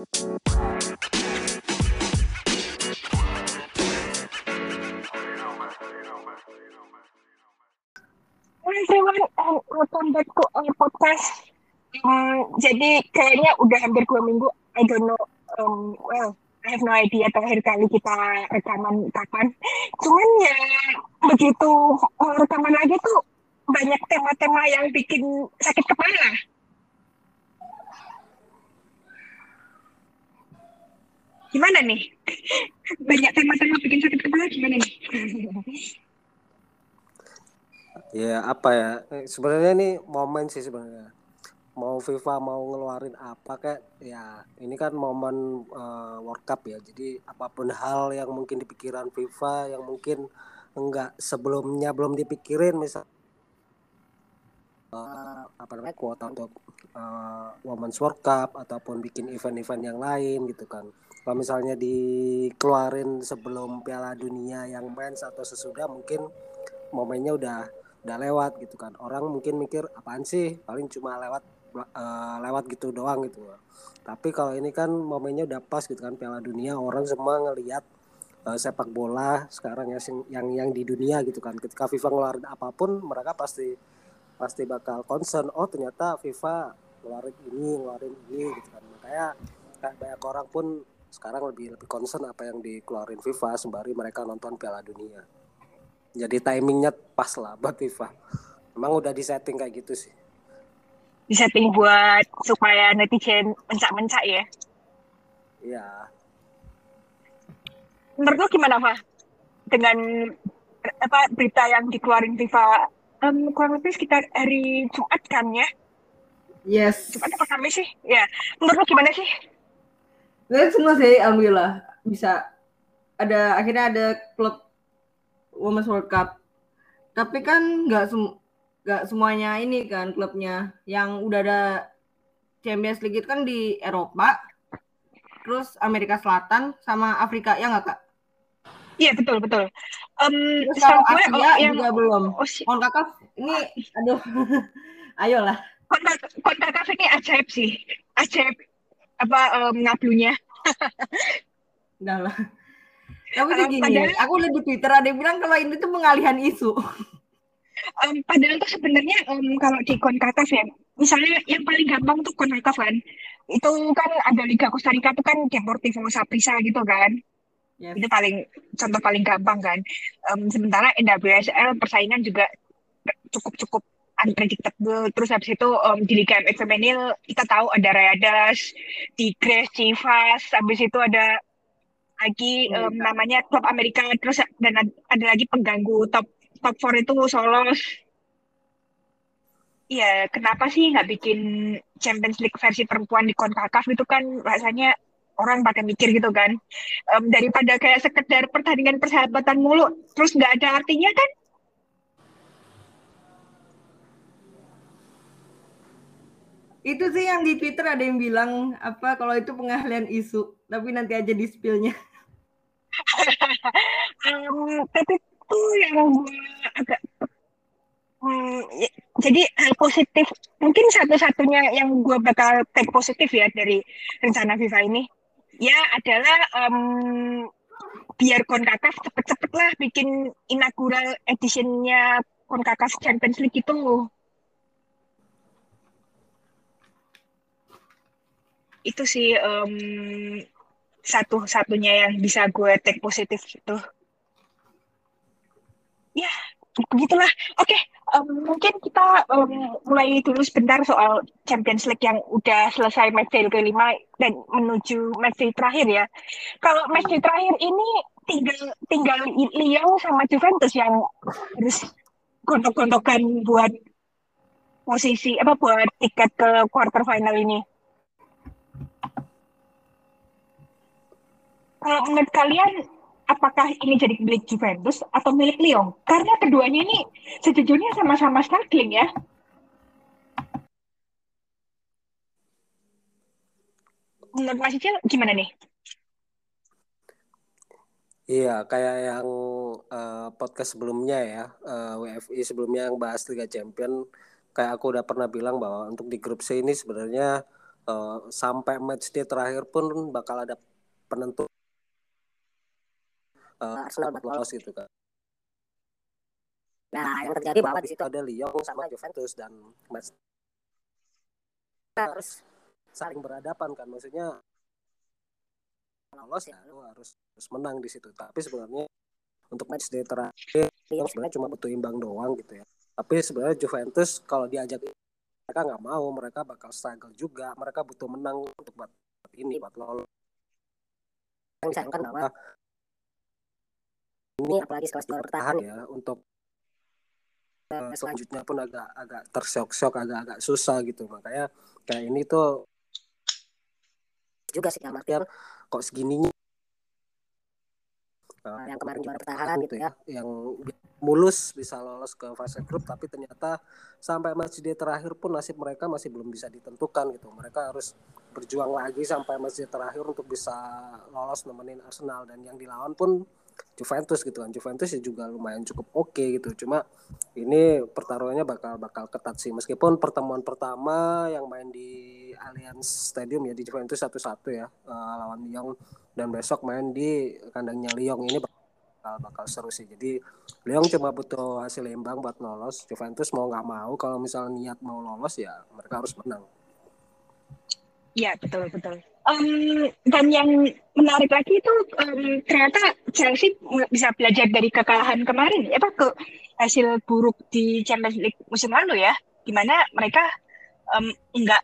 Hi everyone, welcome back to our podcast. Jadi kayaknya udah hampir 2 minggu, I don't know, I have no idea terakhir kali kita rekaman kapan. Cuman ya begitu rekaman lagi tuh banyak tema-tema yang bikin sakit kepala. Gimana nih? Banyak tema-tema bikin sakit kepala gimana nih? Ya apa ya? Sebenarnya ini momen sih sebenarnya. Mau FIFA mau ngeluarin apa kayak ya ini kan momen World Cup ya. Jadi apapun hal yang mungkin di pikiran FIFA yang mungkin enggak sebelumnya belum dipikirin misal kuota untuk Women's World Cup ataupun bikin event-event yang lain gitu kan. Kalau misalnya dikeluarin sebelum Piala Dunia yang Men's atau sesudah mungkin momennya udah lewat gitu kan. Orang mungkin mikir apaan sih paling cuma lewat gitu doang gitu. Tapi kalau ini kan momennya udah pas gitu kan Piala Dunia, orang semua ngelihat sepak bola sekarang yang di dunia gitu kan. Ketika FIFA ngeluarin apapun mereka pasti bakal concern, oh ternyata FIFA ngeluarin ini gitu kan. Makanya banyak orang pun sekarang lebih concern apa yang dikeluarin FIFA sembari mereka nonton Piala Dunia. Jadi timingnya pas lah buat FIFA. Emang udah disetting kayak gitu sih. Disetting buat supaya netizen mencak-mencak ya? Iya. Menurut lo gimana, Pak? Dengan berita yang dikeluarin FIFA kurang lebih sekitar hari Jumat kan ya? Yes. Jumat apa Kamis sih? Ya. Menurut lo gimana sih? Senang sih, alhamdulillah bisa akhirnya ada klub Women's World Cup. Tapi kan nggak semuanya ini kan klubnya yang udah ada Champions League itu kan di Eropa, terus Amerika Selatan sama Afrika ya nggak kak? Iya betul. Terus kalau Asia juga belum. CONCACAF ini aduh, ayolah. CONCACAF ini ajaib sih, ajaib. Ngablunya. Udah lah. Tapi kayak gini, aku lihat di Twitter ada yang bilang kalau ini tuh pengalihan isu. Padahal tuh sebenarnya kalau di CONCACAF ya, misalnya yang paling gampang tuh CONCACAF kan. Itu kan ada Liga Costa Rica tuh kan Deportivo Saprissa gitu kan. Yes. Itu contoh paling gampang kan. Sementara NWSL persaingan juga cukup unpredictable. Terus habis itu di Liga MX Femenil kita tahu ada Rayadas, Tigres, Chivas, habis itu ada lagi namanya klub Amerika, terus dan ada lagi pengganggu top 4 itu Solos. Iya, kenapa sih nggak bikin Champions League versi perempuan di CONCACAF itu kan rasanya orang pada mikir gitu kan. Daripada kayak sekedar pertandingan persahabatan mulu, terus nggak ada artinya kan. Itu sih yang di Twitter ada yang bilang kalau itu pengalihan isu, tapi nanti aja di spill-nya. Tapi itu yang agak jadi hal positif mungkin satu-satunya yang gue bakal take positif ya dari rencana FIFA ini ya adalah biar CONCACAF cepet-cepet lah bikin inaugural edition-nya CONCACAF Champions League itu. Itu sih satu-satunya yang bisa gue take positif itu. Ya, begitulah. Oke, mungkin kita mulai dulu sebentar soal Champions League yang udah selesai matchday kelima dan menuju matchday terakhir ya. Kalau matchday terakhir ini tinggal Lyon sama Juventus yang harus gontok-gontokan buat posisi buat tiket ke quarter final ini. Kalau menurut kalian, apakah ini jadi milik Juventus atau milik Lyon? Karena keduanya ini sejujurnya sama-sama struggling ya. Menurut Mas Icil, gimana nih? Iya, kayak yang podcast sebelumnya ya, WFI sebelumnya yang bahas Liga Champions, kayak aku udah pernah bilang bahwa untuk di grup C ini sebenarnya sampai match day terakhir pun bakal ada penentu Arsenal bakal lolos gitu kan. Nah, yang terjadi bahwa di situ ada Lyon sama Juventus dan match harus saling berhadapan kan, maksudnya lolos ya lu harus menang di situ. Tapi sebenarnya untuk match day terakhir Lyon sebenarnya cuma butuh imbang doang gitu ya. Tapi sebenarnya Juventus kalau diajak mereka nggak mau, mereka bakal struggle juga, mereka butuh menang untuk buat ini buat lolos. Yang disayangkan bahwa ini apalagi skor bertahan ya untuk selanjutnya pun agak tersyok-syok, agak susah gitu. Makanya kayak ini tuh juga sih amatnya kok segininya yang kemarin juara bertahan gitu ya, yang mulus bisa lolos ke fase grup, tapi ternyata sampai match day terakhir pun nasib mereka masih belum bisa ditentukan gitu. Mereka harus berjuang lagi sampai match day terakhir untuk bisa lolos nemenin Arsenal, dan yang dilawan pun Juventus gitu kan. Juventus ya juga lumayan cukup oke gitu. Cuma ini pertaruhannya bakal ketat sih. Meskipun pertemuan pertama yang main di Allianz Stadium ya di Juventus 1-1 ya lawan Lyon, dan besok main di kandangnya Lyon, ini bakal seru sih. Jadi Lyon cuma butuh hasil imbang buat lolos. Juventus mau nggak mau kalau misalnya niat mau lolos ya mereka harus menang. Iya, betul. Dan yang menarik lagi itu ternyata Chelsea bisa belajar dari kekalahan kemarin, ke hasil buruk di Champions League musim lalu ya, di mana mereka nggak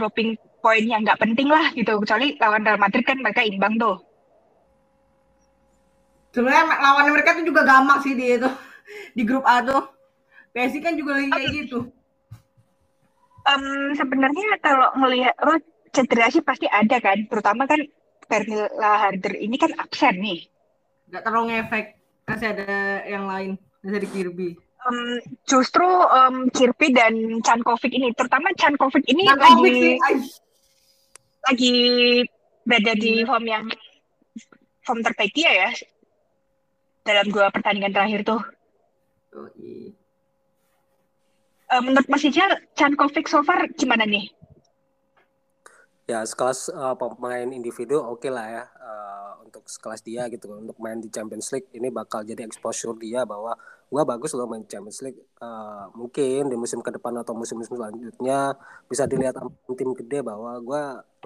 dropping poin yang nggak penting lah gitu, kecuali lawan Real Madrid kan mereka imbang tuh. Sebenarnya lawan mereka tuh juga gampang sih di grup A tuh. PSG kan juga lagi kayak gitu. Sebenarnya kalau ngelihat cedera sih pasti ada kan, terutama kan Pernilla Harder ini kan absen nih. Gak terlalu ngefek, masih ada yang lain dari Kirby. Justru Kirby dan Cankovic ini, terutama Cankovic ini lagi berada di form terbaik dia ya dalam 2 pertandingan terakhir tuh. Oh, iya. Menurut Mas Ijar, Cankovic so far gimana nih? Ya, sekelas pemain individu oke lah ya. Untuk sekelas dia gitu. Untuk main di Champions League, ini bakal jadi exposure dia bahwa gue bagus loh main Champions League. Mungkin di musim ke depan atau musim-musim selanjutnya bisa dilihat tim gede bahwa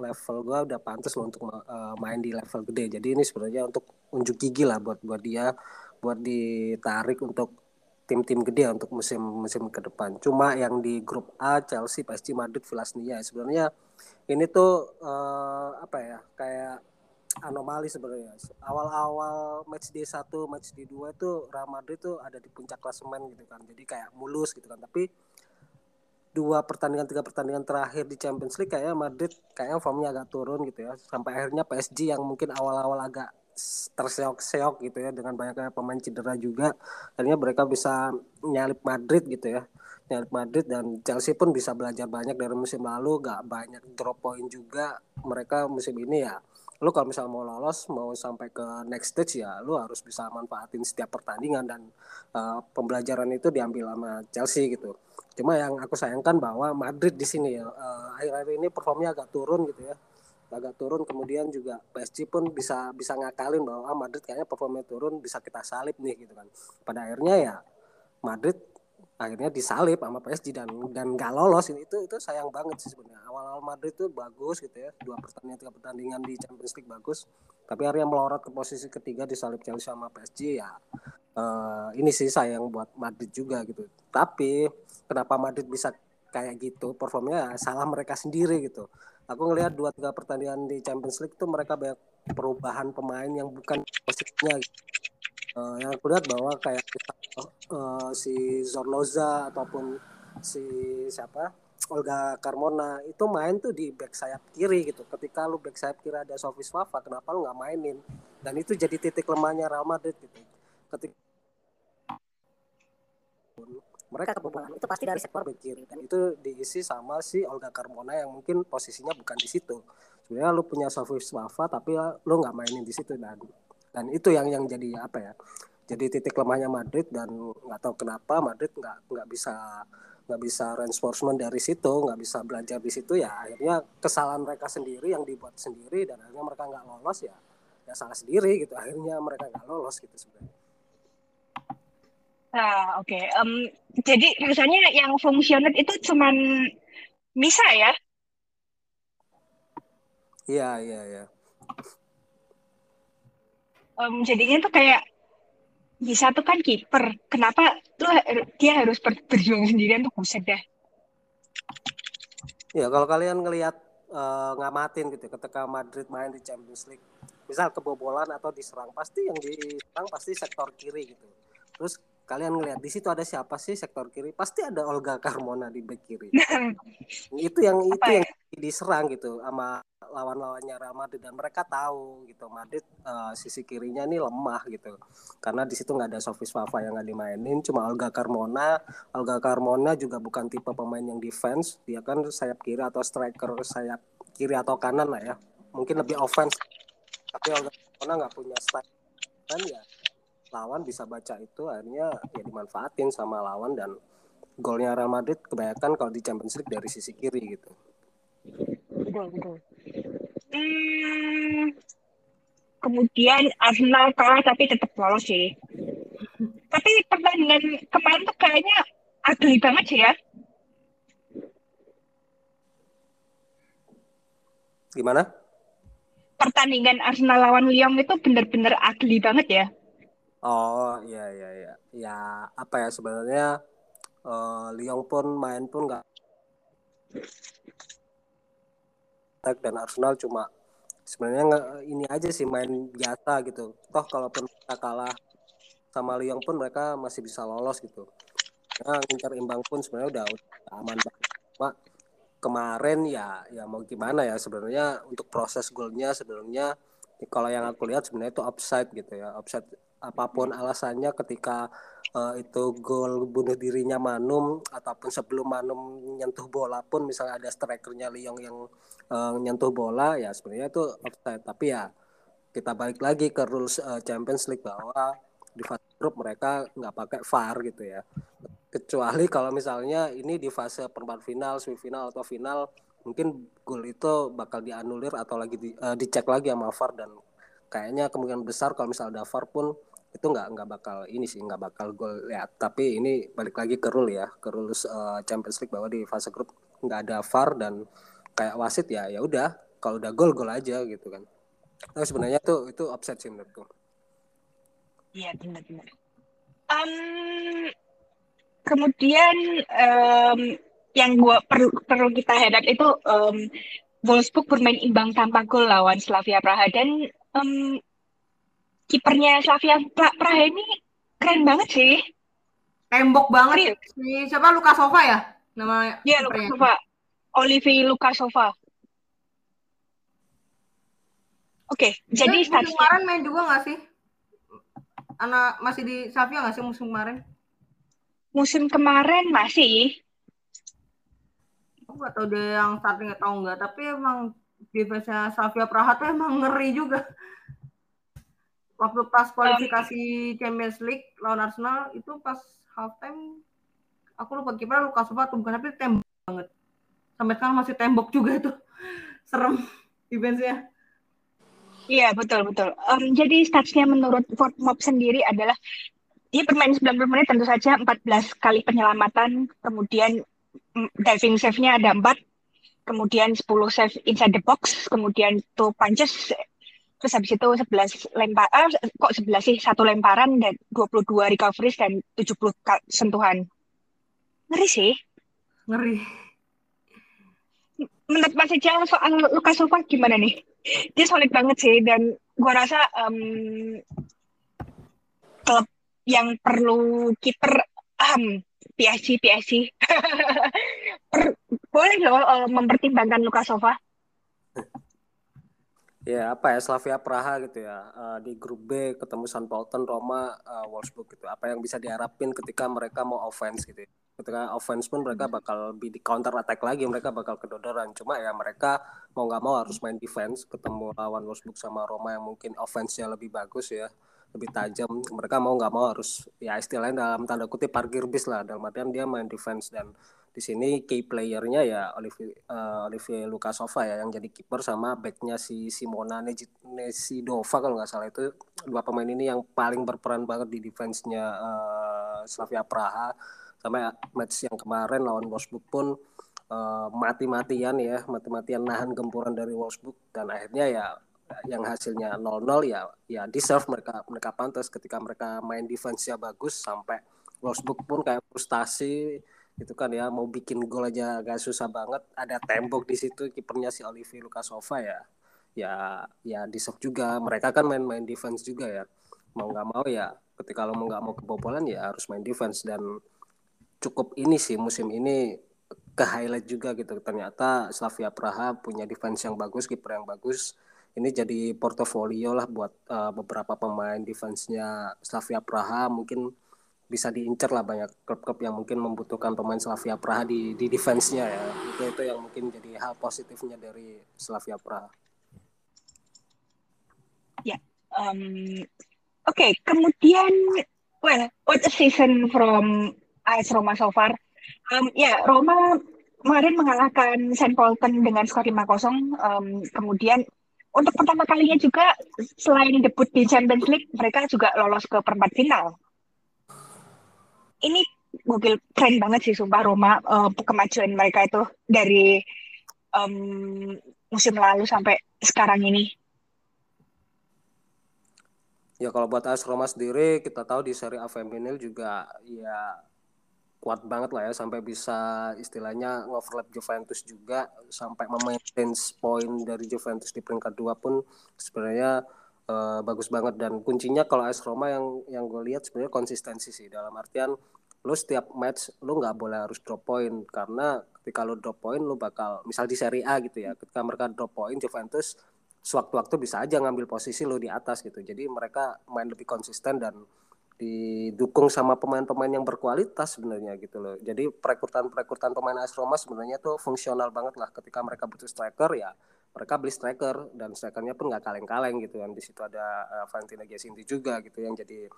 level gue udah pantas loh untuk main di level gede. Jadi ini sebenarnya untuk unjuk gigi lah buat dia. Buat ditarik untuk tim-tim gede untuk musim-musim ke depan. Cuma yang di grup A, Chelsea, PSG, Madrid, Villasnia, sebenarnya ini tuh kayak anomali sebenarnya. Awal-awal match day 1, match day 2 tuh Real Madrid tuh ada di puncak klasemen gitu kan. Jadi kayak mulus gitu kan. Tapi 3 pertandingan terakhir di Champions League kayaknya Madrid formnya agak turun gitu ya. Sampai akhirnya PSG yang mungkin awal-awal agak terseok-seok gitu ya, dengan banyaknya pemain cedera juga, akhirnya mereka bisa nyalip Madrid, dan Chelsea pun bisa belajar banyak dari musim lalu, gak banyak drop point juga mereka musim ini ya. Lu kalau misalnya mau lolos, mau sampai ke next stage ya, lu harus bisa manfaatin setiap pertandingan, dan pembelajaran itu diambil sama Chelsea gitu. Cuma yang aku sayangkan bahwa Madrid di sini ya, akhir-akhir ini performnya agak turun, kemudian juga PSG pun bisa ngakalin bahwa Madrid kayaknya performanya turun, bisa kita salib nih gitu kan. Pada akhirnya ya Madrid akhirnya disalib sama PSG dan nggak lolos. Itu sayang banget sih sebenarnya. Awal-awal Madrid tuh bagus gitu ya, 2 pertandingan 3 pertandingan di Champions League bagus, tapi akhirnya melorot ke posisi ketiga, disalib Chelsea sama PSG ya. Ini sih sayang buat Madrid juga gitu. Tapi kenapa Madrid bisa kayak gitu performanya, salah mereka sendiri gitu. Aku ngelihat 2-3 pertandingan di Champions League tuh mereka banyak perubahan pemain yang bukan posisinya. Yang aku lihat bahwa kayak si Zornoza ataupun Olga Carmona itu main tuh di back sayap kiri gitu. Ketika lu back sayap kiri ada Sofia Fava, kenapa lu nggak mainin? Dan itu jadi titik lemahnya Real Madrid gitu. Ketika mereka kebobolan itu pasti dari sektor back kiri, dan itu diisi sama si Olga Carmona yang mungkin posisinya bukan di situ. Sebenarnya lu punya Sofia Fava tapi lu nggak mainin di situ, dan itu yang jadi jadi titik lemahnya Madrid, dan nggak tahu kenapa Madrid nggak bisa nggak bisa reinforcement dari situ, nggak bisa belajar di situ, ya akhirnya kesalahan mereka sendiri yang dibuat sendiri, dan akhirnya mereka nggak lolos, ya salah sendiri gitu, akhirnya mereka nggak lolos gitu sebenarnya. Ah oke, okay. Jadi rasanya yang fungsional itu cuman Misa ya? Iya. Jadinya tuh kayak Misa tuh kan kiper, kenapa tuh dia harus berjuang sendirian tuh buset dah. Ya kalau kalian ngelihat ngamatin gitu, ketika Madrid main di Champions League, misal kebobolan atau diserang, pasti yang diserang pasti sektor kiri gitu. Terus kalian ngelihat di situ ada siapa sih sektor kiri? Pasti ada Olga Carmona di bek kiri. itu yang diserang gitu sama lawan-lawannya Real Madrid, dan mereka tahu gitu Madrid sisi kirinya ini lemah gitu. Karena di situ nggak ada Sofia Fava yang nggak dimainin, cuma Olga Carmona. Olga Carmona juga bukan tipe pemain yang defense, dia kan sayap kiri atau striker sayap kiri atau kanan lah ya. Mungkin lebih offense. Tapi Olga Carmona nggak punya style kan ya. Lawan bisa baca itu, akhirnya ya dimanfaatin sama lawan, dan golnya Real Madrid kebanyakan kalau di Champions League dari sisi kiri gitu. Betul. Kemudian Arsenal kalah tapi tetap lolos sih. Tapi pertandingan kemarin tuh kayaknya ugly banget sih ya. Gimana? Pertandingan Arsenal lawan Lyon itu bener-bener ugly banget ya. Oh iya. Ya apa ya sebenarnya Lyon pun main pun nggak. Dan Arsenal cuma sebenarnya ini aja sih main biasa gitu. Toh kalaupun kita kalah sama Lyon pun mereka masih bisa lolos gitu. Nah ngincar imbang pun sebenarnya udah aman banget. Cuma kemarin ya mau gimana ya sebenarnya untuk proses golnya sebenarnya kalau yang aku lihat sebenarnya itu offside gitu ya, offside. Apapun alasannya ketika itu gol bunuh dirinya Manum ataupun sebelum Manum nyentuh bola pun misalnya ada strikernya Lyon yang nyentuh bola, ya sebenarnya itu offside. Tapi ya kita balik lagi ke rules Champions League bahwa di fase grup mereka nggak pakai VAR gitu ya, kecuali kalau misalnya ini di fase perempat final, semifinal atau final mungkin gol itu bakal dianulir atau lagi dicek lagi sama VAR, dan kayaknya kemungkinan besar kalau misalnya ada VAR pun itu nggak bakal gol ya. Tapi ini balik lagi ke rule ya, ke rules Champions League bahwa di fase grup nggak ada VAR, dan kayak wasit ya udah kalau udah gol aja gitu kan. Tapi sebenarnya tuh itu offside sih menurutku. Iya benar. Kemudian yang gua perlu kita head itu Wolfsburg bermain imbang tanpa gol lawan Slavia Praha, dan kipernya Slavia Praha ini keren banget sih. Tembok banget sih. Siapa Lukášová ya? Nama iya Lukášová. Olivie Lukášová. Oke, jadi musim kemarin main juga enggak sih? Anak masih di Slavia enggak sih musim kemarin? Musim kemarin masih. Aku enggak tahu deh yang starting atau enggak, tapi emang defense-nya Slavia Praha tuh emang ngeri juga. Waktu pas kualifikasi Champions League lawan Arsenal itu pas halftime aku lupa kiper Lukášová tuh bukan, tapi tembok banget. Sampai sekarang masih tembok juga itu. Serem defense-nya. Iya, betul. Jadi stats-nya menurut Ford Mob sendiri adalah dia bermain 90 menit, tentu saja 14 kali penyelamatan, kemudian diving save-nya ada 4. Kemudian 10 save inside the box, kemudian 2 punches, terus habis itu 1 lemparan, dan 22 recoveries, dan 70 sentuhan. Ngeri sih. Ngeri. Menurut Mas Eja, soal Lukášová gimana nih? Dia solid banget sih, dan gue rasa klub yang perlu kiper PSG. Boleh loh mempertimbangkan Lukášová. Ya apa ya Slavia Praha gitu ya, di grup B ketemu Southampton, Roma, Wolfsburg gitu. Apa yang bisa diharapin ketika mereka mau offense gitu ya. Ketika offense pun mereka bakal di counter attack lagi, mereka bakal kedodoran. Cuma ya mereka mau nggak mau harus main defense, ketemu lawan Wolfsburg sama Roma yang mungkin offense-nya lebih bagus ya, lebih tajam. Mereka mau nggak mau harus ya istilahnya dalam tanda kutip parkir bis lah, dalam artian dia main defense. Dan Di sini key player-nya ya Olivie Lukášová ya, yang jadi kiper sama back-nya si Simona Nesidova kalau nggak salah. Itu dua pemain ini yang paling berperan banget di defense-nya Slavia Praha. Sampai match yang kemarin lawan Wolfsburg pun mati-matian nahan gempuran dari Wolfsburg, dan akhirnya ya yang hasilnya 0-0 ya deserve, mereka pantas ketika mereka main defense-nya bagus. Sampai Wolfsburg pun kayak frustasi itu kan ya, mau bikin gol aja agak susah banget, ada tembok di situ kipernya si Olivie Lukášová ya deserve juga. Mereka kan main defense juga ya, mau nggak mau ya, ketika lo nggak mau kebobolan ya harus main defense. Dan cukup ini sih musim ini ke highlight juga gitu, ternyata Slavia Praha punya defense yang bagus, kiper yang bagus. Ini jadi portofolio lah buat beberapa pemain defense-nya Slavia Praha, mungkin bisa diincar lah banyak klub-klub yang mungkin membutuhkan pemain Slavia Praha di defense-nya ya. Itu yang mungkin jadi hal positifnya dari Slavia Praha. Ya, okay. Kemudian, what a season from AS Roma so far. Roma kemarin mengalahkan St. Pölten dengan skor 5-0. Kemudian untuk pertama kalinya juga selain debut di Champions League, mereka juga lolos ke perempat final. Ini gokil, keren banget sih sumpah Roma, kemajuan mereka itu dari musim lalu sampai sekarang ini. Ya kalau buat AS Roma sendiri, kita tahu di seri A Femenil juga ya kuat banget lah ya, sampai bisa istilahnya overlap Juventus juga, sampai memaintain poin dari Juventus di peringkat 2 pun sebenarnya bagus banget. Dan kuncinya kalau AS Roma yang gue lihat sebenarnya konsistensi sih, dalam artian lo setiap match lo nggak boleh harus drop point, karena ketika lo drop point lo bakal, misal di Serie A gitu ya, ketika mereka drop point Juventus sewaktu-waktu bisa aja ngambil posisi lo di atas gitu. Jadi mereka main lebih konsisten dan didukung sama pemain-pemain yang berkualitas sebenarnya gitu loh. Jadi perekrutan pemain AS Roma sebenarnya tuh fungsional banget lah. Ketika mereka butuh striker ya mereka beli striker, dan strikernya pun nggak kaleng-kaleng gitu kan. Di situ ada Valentina Giacinti juga gitu yang jadi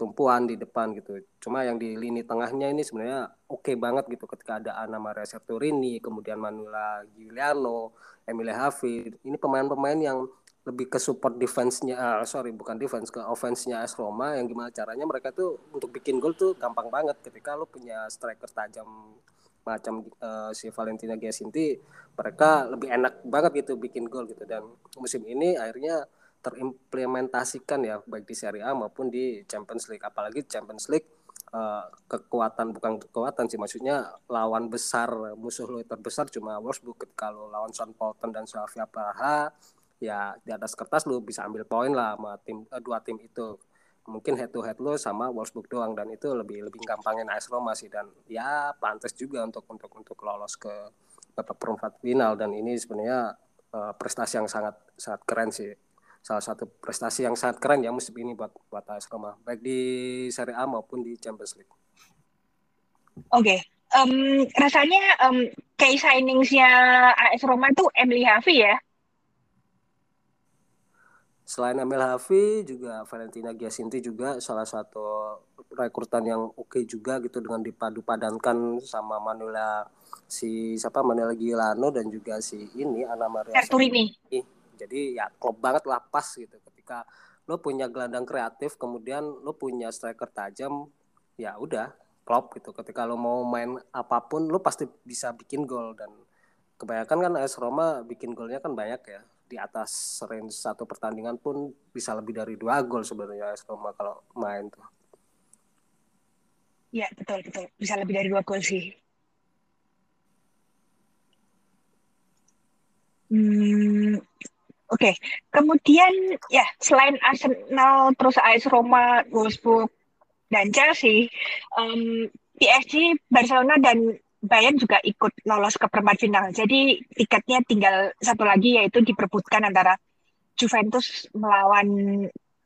tumpuan di depan gitu. Cuma yang di lini tengahnya ini sebenarnya oke banget gitu, ketika ada Annamaria Serturini, kemudian Manuela Giugliano, Emily Haavi. Ini pemain-pemain yang lebih ke support defense-nya, ke offense-nya AS Roma, yang gimana caranya mereka tuh untuk bikin gol tuh gampang banget. Ketika lo punya striker tajam macam si Valentina Giacinti, mereka lebih enak banget gitu bikin gol gitu. Dan musim ini akhirnya terimplementasikan ya, baik di Serie A maupun di Champions League. Apalagi Champions League bukan kekuatan sih, maksudnya lawan besar, musuh lo terbesar cuma Wolfsburg. Kalau lawan St. Pölten dan Slavia Praha ya di atas kertas lo bisa ambil poin lah sama dua tim itu. Mungkin head to head lo sama Wolfsburg doang, dan itu lebih gampangin AS Roma sih, dan ya pantas juga untuk lolos ke babak perempat final. Dan ini sebenarnya prestasi yang sangat keren sih, salah satu prestasi yang sangat keren ya musim ini buat AS Roma, baik di Serie A maupun di Champions League. Okay. Rasanya key signingsnya AS Roma tuh Emily Haavi ya. Selain Emily Haavi, juga Valentina Giacinti juga salah satu rekrutan yang oke juga gitu, dengan dipadu-padankan sama Manuela Giugliano dan juga si ini Annamaria Serturini. Jadi ya klop banget lah, pas gitu. Ketika lo punya gelandang kreatif, kemudian lo punya striker tajam, ya udah klop gitu. Ketika lo mau main apapun lo pasti bisa bikin gol, dan kebanyakan kan AS Roma bikin golnya kan banyak ya. Di atas range satu pertandingan pun bisa lebih dari 2 gol sebenarnya AS Roma kalau main tuh. Ya betul, bisa lebih dari 2 gol sih. Okay. Kemudian ya selain Arsenal terus AS Roma, Wolfsburg dan Chelsea, PSG, Barcelona dan Bayern juga ikut lolos ke perempat final. Jadi tiketnya tinggal satu lagi, yaitu diperebutkan antara Juventus melawan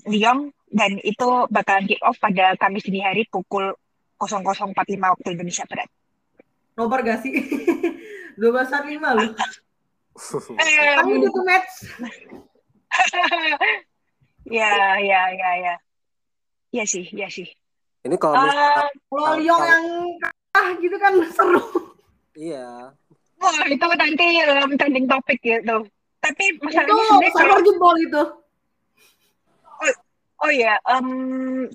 Lyon, dan itu bakal kick off pada Kamis dini hari pukul 00.45 waktu Indonesia Barat. Nobar gak sih? 12.05 loh. Kami itu match. Ya sih. Ini kalau Lyon yang gitu kan seru. Iya. Wah, itu nanti trending topik gitu. Tapi masalahnya sebenarnya kalau jebol itu. Oh iya,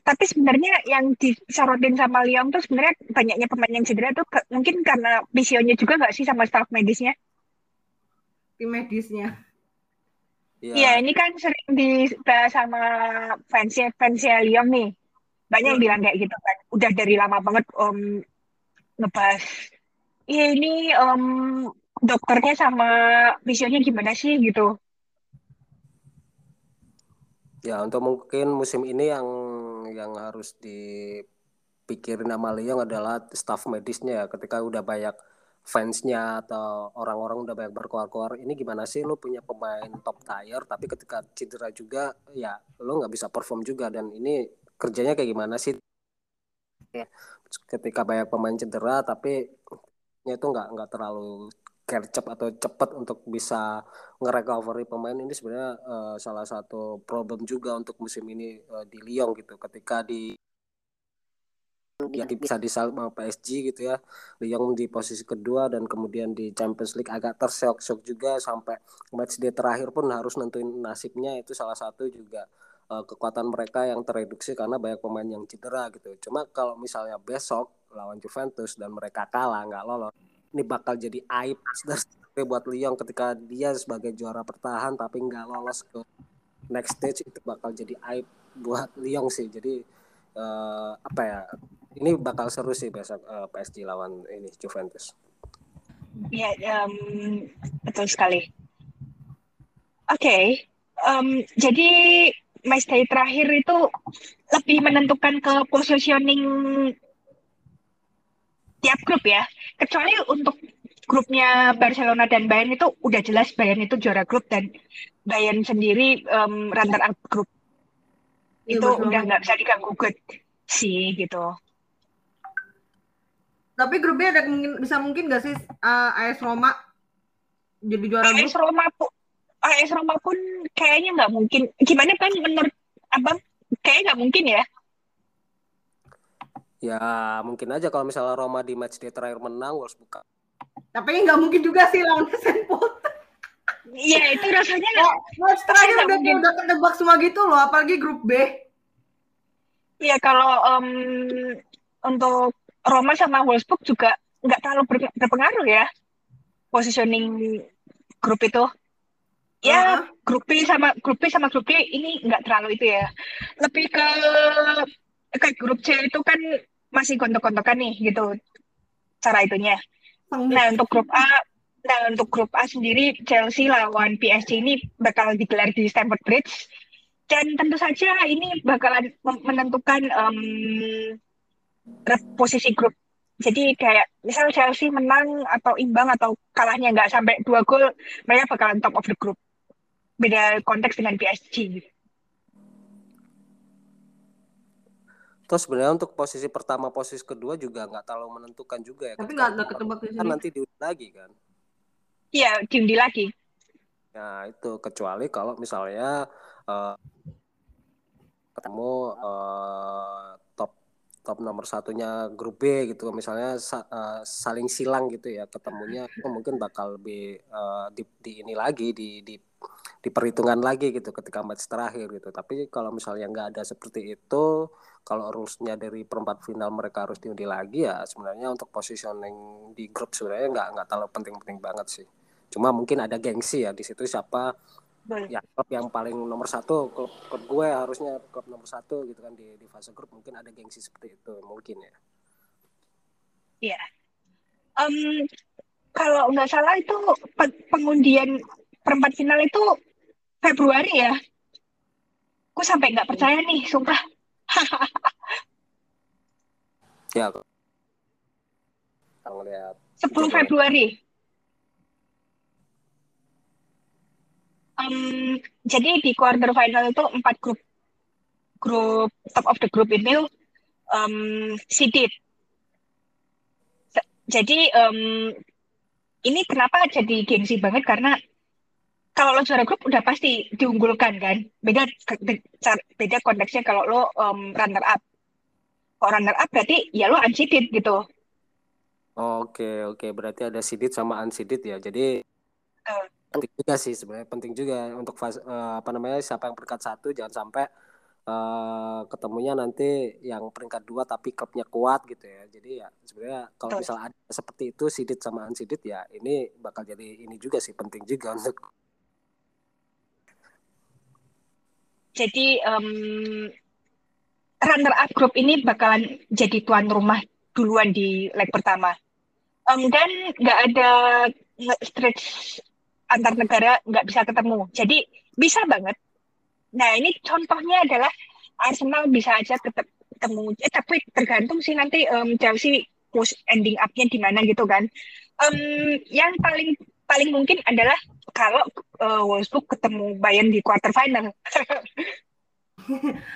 tapi sebenarnya yang disarotin sama Lyon tuh sebenarnya banyaknya pemain yang cedera tuh mungkin karena visionya juga nggak sih sama staf medisnya? Tim medisnya. Iya, ya, ini kan sering dibahas sama fansnya Lyon nih. Banyak yang bilang kayak gitu kan. Udah dari lama banget ngebahas. Ya ini dokternya sama visionya gimana sih gitu. Ya, untuk mungkin musim ini yang harus dipikirin sama Lyon adalah staf medisnya ya. Ketika udah banyak fansnya atau orang-orang udah banyak berkoar-koar, ini gimana sih lu punya pemain top tier tapi ketika cedera juga ya lu nggak bisa perform juga, dan ini kerjanya kayak gimana sih ya. Ketika banyak pemain cedera tapi itu nggak terlalu gercep atau cepat untuk bisa nge-recovery pemain, ini sebenarnya salah satu problem juga untuk musim ini di Lyon gitu. Ketika di ya bisa disalip sama PSG gitu ya, Lyon di posisi kedua, dan kemudian di Champions League agak terseok-seok juga sampai match day terakhir pun harus nentuin nasibnya. Itu salah satu juga kekuatan mereka yang tereduksi karena banyak pemain yang cedera gitu. Cuma kalau misalnya besok lawan Juventus dan mereka kalah, nggak lolos, ini bakal jadi aib buat Lyon ketika dia sebagai juara bertahan tapi nggak lolos ke next stage, itu bakal jadi aib buat Lyon sih. Jadi apa ya, ini bakal seru sih besok PSG lawan ini Juventus. Ya, betul sekali. Oke. Jadi match day terakhir itu lebih menentukan ke positioning tiap grup ya, kecuali untuk grupnya Barcelona dan Bayern itu udah jelas Bayern itu juara grup dan Bayern sendiri runner up grup itu ya, udah nggak bisa diganggu-gugat sih gitu. Tapi grupnya ada mungkin nggak sih AS Roma jadi juara grup? AS Roma pun kayaknya nggak mungkin. Gimana kan menurut abang? Kayaknya nggak mungkin ya. Ya mungkin aja kalau misalnya Roma di match day terakhir menang Wolfsburg. Tapi nggak mungkin juga sih lawan Frankfurt. Iya itu rasanya. Match terakhir udah ketebak semua gitu loh, apalagi grup B. Iya kalau untuk Roma sama Wolfsburg juga nggak terlalu berpengaruh ya positioning grup itu. Ya grup B ini nggak terlalu itu ya. Lebih ke kayak grup C itu kan masih gontok-gontokan nih gitu cara itunya. Nah untuk grup A sendiri Chelsea lawan PSG ini bakal digelar di Stamford Bridge, dan tentu saja ini bakalan menentukan posisi grup. Jadi kayak misal Chelsea menang atau imbang atau kalahnya nggak sampai 2 gol, mereka bakalan top of the group. Beda konteks dengan PSG. Terus sebenarnya untuk posisi pertama, posisi kedua juga nggak terlalu menentukan juga ya. Tapi nggak ketebak di sini. Kan nanti diundi lagi kan? Iya, diundi lagi. Nah itu kecuali kalau misalnya ketemu top nomor satunya grup B gitu, misalnya saling silang gitu ya ketemunya, itu mungkin bakal lebih diperhitungan lagi gitu ketika match terakhir gitu. Tapi kalau misalnya nggak ada seperti itu, kalau rulesnya dari perempat final mereka harus diundi lagi, ya sebenarnya untuk positioning di grup sebenarnya nggak terlalu penting-penting banget sih. Cuma mungkin ada gengsi ya di situ, siapa ya klub yang paling nomor satu, klub gue harusnya klub nomor satu gitu kan di fase grup, mungkin ada gengsi seperti itu mungkin ya. Iya. Kalau nggak salah itu pengundian perempat final itu Februari ya. Aku sampai nggak percaya nih, sumpah. Ya. 10 Februari. Jadi di quarter final itu 4 grup top of the group ini seeded. Jadi ini kenapa jadi gengsi banget, karena kalau lo juara grup udah pasti diunggulkan kan, beda konteksnya kalau lo runner up. Kalau runner up berarti ya lo unseeded gitu. Oke, berarti ada seeded sama unseeded ya. Jadi penting juga sih sebenarnya, penting juga untuk siapa yang peringkat 1 jangan sampai ketemunya nanti yang peringkat 2 tapi klubnya kuat gitu ya. Jadi ya sebenarnya kalau misalnya ada seperti itu seeded sama unseeded ya, ini bakal jadi ini juga sih, penting juga untuk. Jadi runner up group ini bakalan jadi tuan rumah duluan di leg pertama. Dan nggak ada stretch antar negara, nggak bisa ketemu. Jadi bisa banget. Nah ini contohnya adalah Arsenal bisa aja ketemu. Tapi tergantung sih nanti Chelsea post ending up-nya di mana gitu kan. Yang paling mungkin adalah kalau Wolfsburg ketemu Bayern di quarter final.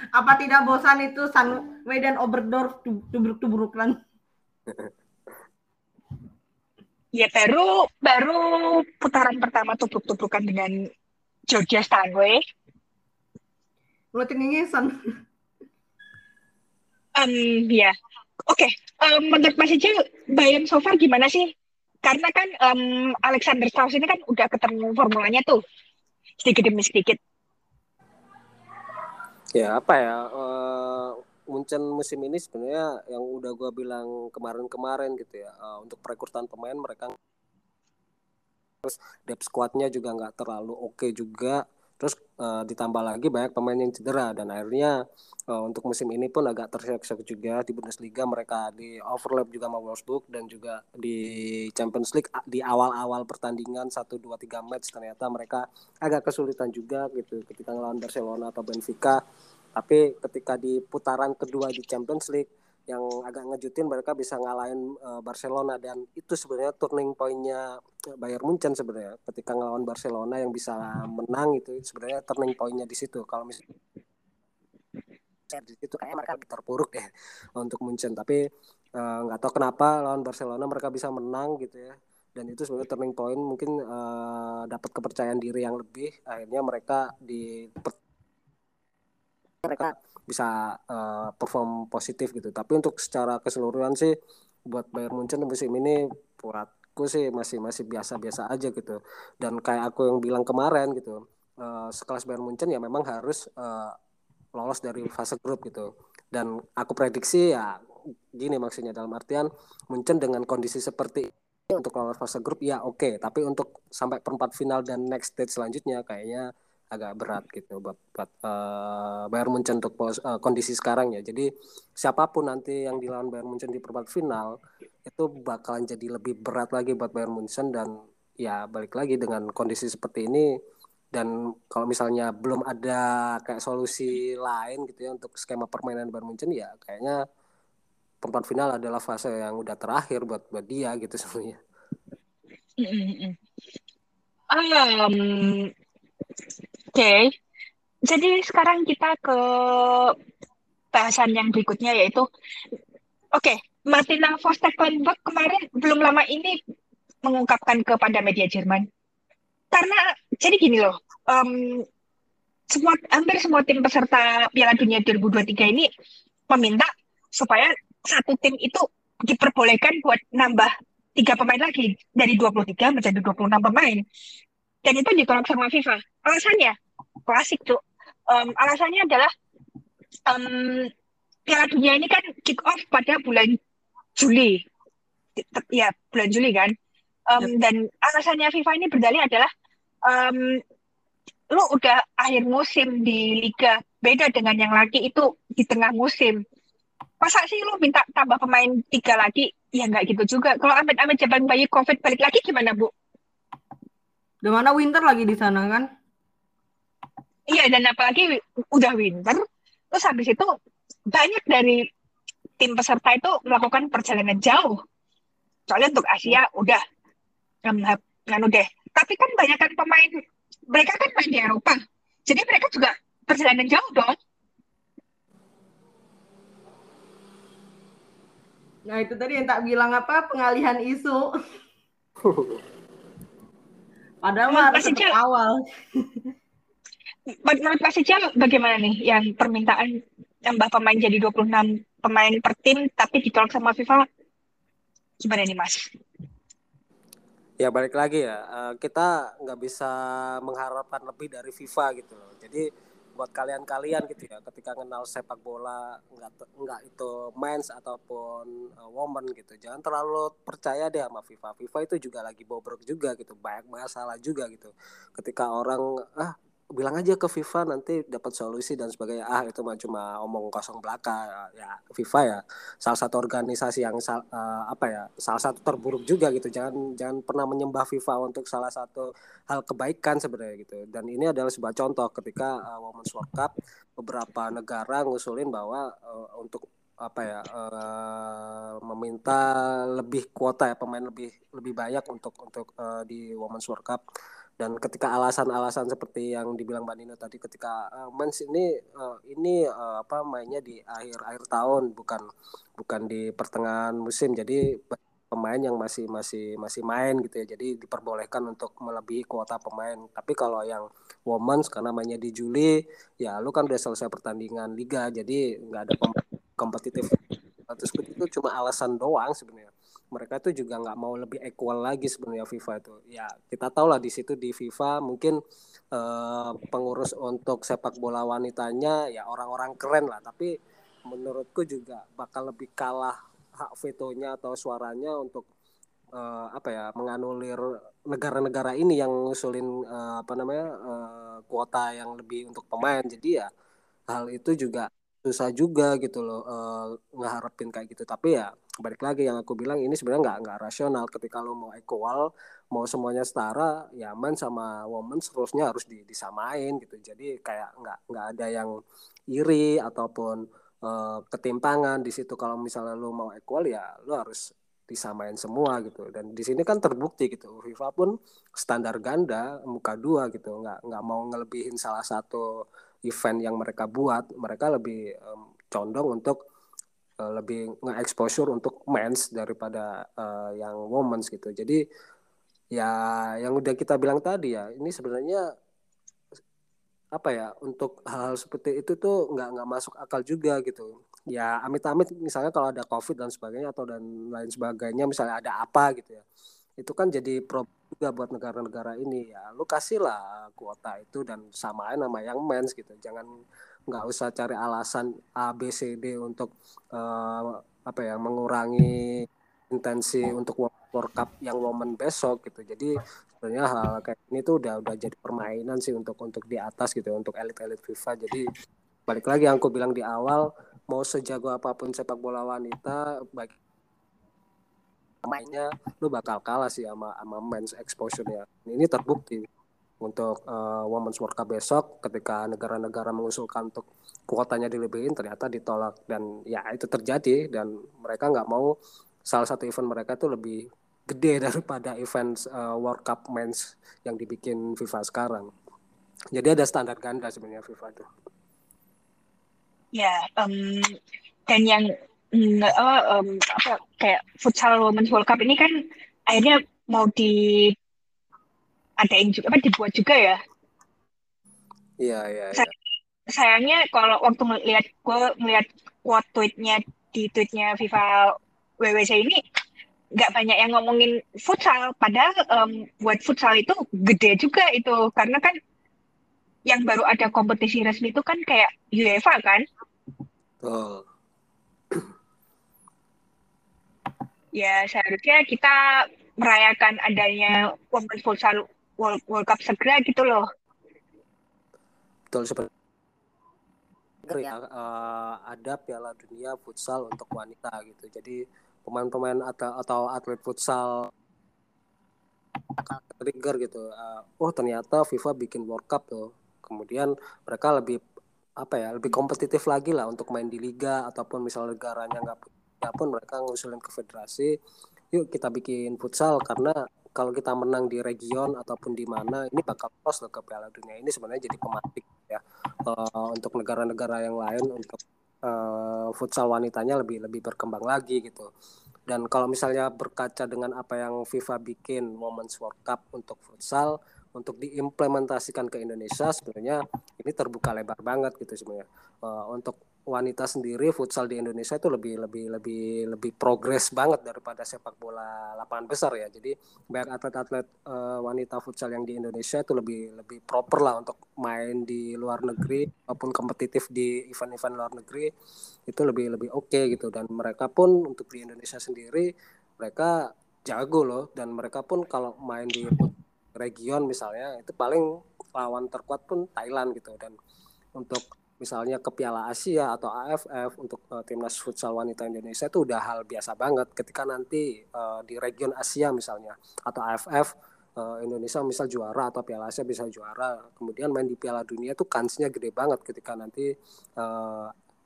Apa tidak bosan itu San Medan Oberdorf tubruk-tubrukan? Ya baru putaran pertama tubruk-tubrukan dengan Georgia Stanway. Rutin ini San. Ya. Oke, menurut Mas Ijil Bayern so far gimana sih? Karena kan Alexander Strauss ini kan udah ketemu formulanya tuh sedikit demi sedikit. Ya apa ya, Munchen musim ini sebenarnya yang udah gue bilang kemarin-kemarin gitu ya, untuk perekrutan pemain mereka, terus depth squadnya juga nggak terlalu oke juga, terus ditambah lagi banyak pemain yang cedera, dan akhirnya untuk musim ini pun agak terseok-seok juga di Bundesliga, mereka di overlap juga sama Wolfsburg, dan juga di Champions League di awal-awal pertandingan 1, 2, 3 match ternyata mereka agak kesulitan juga gitu ketika ngelawan Barcelona atau Benfica. Tapi ketika di putaran kedua di Champions League yang agak ngejutin, mereka bisa ngalahin Barcelona, dan itu sebenarnya turning point-nya Bayern Munchen sebenarnya. Ketika ngelawan Barcelona yang bisa menang itu sebenarnya turning point-nya di situ. Kalau misalnya di situ kayak mereka terpuruk deh untuk Munchen, tapi nggak tahu kenapa lawan Barcelona mereka bisa menang gitu ya. Dan itu sebenarnya turning point, mungkin dapat kepercayaan diri yang lebih, akhirnya mereka mereka bisa perform positif gitu. Tapi untuk secara keseluruhan sih buat Bayern Munchen musim ini buatku sih masih biasa-biasa aja gitu. Dan kayak aku yang bilang kemarin gitu, sekelas Bayern Munchen ya memang harus lolos dari fase grup gitu. Dan aku prediksi ya gini, maksudnya dalam artian Munchen dengan kondisi seperti ini untuk lolos fase grup ya oke. Tapi untuk sampai perempat final dan next stage selanjutnya kayaknya agak berat gitu buat Bayern Munchen untuk kondisi sekarang ya. Jadi siapapun nanti yang dilawan Bayern Munchen di perempat final itu bakalan jadi lebih berat lagi buat Bayern Munchen, dan ya balik lagi dengan kondisi seperti ini, dan kalau misalnya belum ada kayak solusi lain gitu ya untuk skema permainan Bayern Munchen, ya kayaknya perempat final adalah fase yang udah terakhir buat dia gitu sebenarnya. Oke, jadi sekarang kita ke bahasan yang berikutnya yaitu, Martina Voss-Tecklenburg kemarin belum lama ini mengungkapkan kepada media Jerman. Karena, jadi gini loh, hampir semua tim peserta Piala Dunia 2023 ini meminta supaya satu tim itu diperbolehkan buat nambah 3 pemain lagi, dari 23 menjadi 26 pemain. Dan itu ditolak sama FIFA. Alasannya klasik tuh. Alasannya adalah Piala Dunia ini kan kick off pada bulan Juli. Ya bulan Juli kan. Dan alasannya FIFA ini berdalih adalah lu udah akhir musim di liga, beda dengan yang lagi itu di tengah musim. Masa sih lu minta tambah pemain 3 lagi? Ya nggak gitu juga. Kalau amit-amit jabang bayi COVID balik lagi gimana Bu? Dimana winter lagi di sana kan? Iya, dan apalagi udah winter, terus habis itu banyak dari tim peserta itu melakukan perjalanan jauh. Soalnya untuk Asia udah nganu deh. Tapi kan banyak kan pemain, mereka kan main di Eropa, jadi mereka juga perjalanan jauh dong. Nah itu tadi yang tak bilang apa, pengalihan isu. Padahal harus sejak awal. Menurut Mas Ijal bagaimana nih yang permintaan nambah pemain jadi 26 pemain per tim tapi ditolak sama FIFA? Gimana nih Mas? Ya balik lagi ya, kita nggak bisa mengharapkan lebih dari FIFA gitu loh. Jadi buat kalian-kalian gitu ya, ketika kenal sepak bola, nggak itu men's ataupun woman gitu, jangan terlalu percaya deh sama FIFA. FIFA itu juga lagi bobrok juga gitu, banyak masalah juga gitu. Ketika orang bilang aja ke FIFA nanti dapat solusi dan sebagainya, itu mah cuma omong kosong belaka. Ya FIFA ya salah satu organisasi yang salah satu terburuk juga gitu. Jangan pernah menyembah FIFA untuk salah satu hal kebaikan sebenarnya gitu. Dan ini adalah sebuah contoh ketika Women's World Cup beberapa negara ngusulin bahwa untuk meminta lebih kuota ya, pemain lebih banyak untuk di Women's World Cup. Dan ketika alasan-alasan seperti yang dibilang Mbak Nino tadi, ketika mens ini mainnya di akhir tahun, bukan di pertengahan musim, jadi pemain yang masih main gitu ya, jadi diperbolehkan untuk melebihi kuota pemain. Tapi kalau yang women's karena mainnya di Juli, ya lu kan udah selesai pertandingan liga, jadi nggak ada kompetitif. Terus itu cuma alasan doang sebenarnya. Mereka tuh juga nggak mau lebih equal lagi sebenarnya FIFA itu. Ya kita tahu lah di situ di FIFA mungkin pengurus untuk sepak bola wanitanya ya orang-orang keren lah. Tapi menurutku juga bakal lebih kalah hak vetonya atau suaranya untuk menganulir negara-negara ini yang ngusulin kuota yang lebih untuk pemain. Jadi ya hal itu juga susah juga gitu loh ngeharapin kayak gitu. Tapi ya balik lagi yang aku bilang, ini sebenarnya nggak rasional. Ketika lo mau equal, mau semuanya setara, ya man sama woman seharusnya harus disamain gitu. Jadi kayak nggak ada yang iri ataupun ketimpangan di situ. Kalau misalnya lo mau equal ya lo harus disamain semua gitu. Dan di sini kan terbukti gitu, FIFA pun standar ganda muka dua gitu, nggak mau ngelebihin salah satu event yang mereka buat. Mereka lebih condong untuk lebih nge-exposure untuk men's daripada yang women's gitu. Jadi ya yang udah kita bilang tadi ya, ini sebenarnya untuk hal-hal seperti itu tuh nggak masuk akal juga gitu. Ya amit-amit misalnya kalau ada COVID dan sebagainya atau dan lain sebagainya, misalnya ada apa gitu ya, itu kan jadi problem juga buat negara-negara ini. Ya lu kasihlah kuota itu dan samain sama yang men's gitu. Jangan nggak usah cari alasan A B C D untuk mengurangi intensi untuk World Cup yang women besok gitu. Jadi sebenarnya hal kayak ini tuh udah jadi permainan sih untuk di atas gitu, untuk elit-elit FIFA. Jadi balik lagi yang aku bilang di awal, mau sejago apapun sepak bola wanita baik mainnya, lu bakal kalah sih sama men's exposure-nya. Ini terbukti untuk Women's World Cup besok, ketika negara-negara mengusulkan untuk kuotanya dilebihin, ternyata ditolak. Dan ya itu terjadi, dan mereka nggak mau salah satu event mereka tuh lebih gede daripada event World Cup men's yang dibikin FIFA sekarang. Jadi ada standar ganda sebenarnya FIFA tuh. Ya, dan yang kayak futsal Women's World Cup ini kan akhirnya mau diadain juga, dibuat juga ya. Iya. Sayangnya kalau waktu ngeliat quote tweetnya di tweetnya FIFA WWC ini, nggak banyak yang ngomongin futsal. Padahal buat futsal itu gede juga itu, karena kan yang baru ada kompetisi resmi itu kan kayak UEFA kan. Oh. Ya seharusnya kita merayakan adanya Women's Futsal World Cup segera gitu loh. Betul seperti ya, ada Piala Dunia Futsal untuk wanita gitu. Jadi pemain-pemain atau atlet futsal trigger gitu. Ternyata FIFA bikin World Cup tuh. Kemudian mereka lebih kompetitif lagi lah untuk main di liga ataupun misalnya negaranya nggak pun mereka ngusulin ke federasi, yuk kita bikin futsal karena kalau kita menang di region ataupun di mana ini bakal lolos ke Piala Dunia. Ini sebenarnya jadi pematik ya untuk negara-negara yang lain untuk futsal wanitanya lebih berkembang lagi gitu. Dan kalau misalnya berkaca dengan apa yang FIFA bikin Women's World Cup untuk futsal untuk diimplementasikan ke Indonesia, sebenarnya ini terbuka lebar banget gitu sebenarnya untuk wanita sendiri futsal di Indonesia itu lebih progres banget daripada sepak bola lapangan besar ya. Jadi banyak atlet-atlet wanita futsal yang di Indonesia itu lebih proper lah untuk main di luar negeri maupun kompetitif di event-event luar negeri itu lebih oke gitu. Dan mereka pun untuk di Indonesia sendiri mereka jago loh, dan mereka pun kalau main di region misalnya itu paling lawan terkuat pun Thailand gitu. Dan untuk misalnya ke Piala Asia atau AFF untuk timnas futsal wanita Indonesia itu udah hal biasa banget. Ketika nanti di region Asia misalnya atau AFF Indonesia misal juara atau Piala Asia bisa juara, kemudian main di Piala Dunia itu kansnya gede banget ketika nanti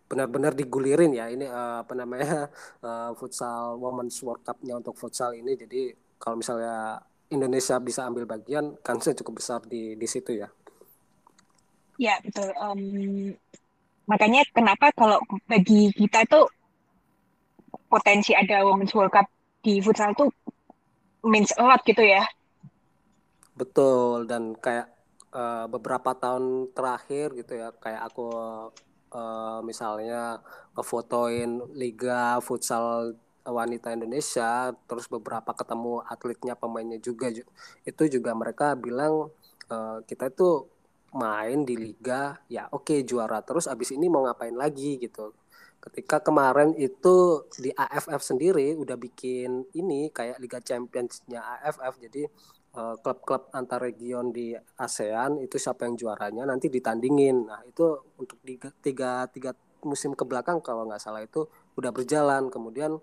benar-benar digulirin ya ini futsal Women's World Cup-nya untuk futsal ini. Jadi kalau misalnya Indonesia bisa ambil bagian, kansnya cukup besar di situ ya. Ya betul, makanya kenapa kalau bagi kita itu potensi ada Women's World Cup di futsal itu means a lot gitu ya. Betul, dan kayak beberapa tahun terakhir gitu ya, kayak aku misalnya ngefotoin Liga Futsal Wanita Indonesia, terus beberapa ketemu atletnya, pemainnya juga, itu juga mereka bilang kita itu main di liga ya oke, juara terus abis ini mau ngapain lagi gitu. Ketika kemarin itu di AFF sendiri udah bikin ini kayak Liga Champions-nya AFF, jadi klub-klub antar region di ASEAN itu siapa yang juaranya nanti ditandingin. Nah itu untuk tiga musim kebelakang kalau nggak salah itu udah berjalan. Kemudian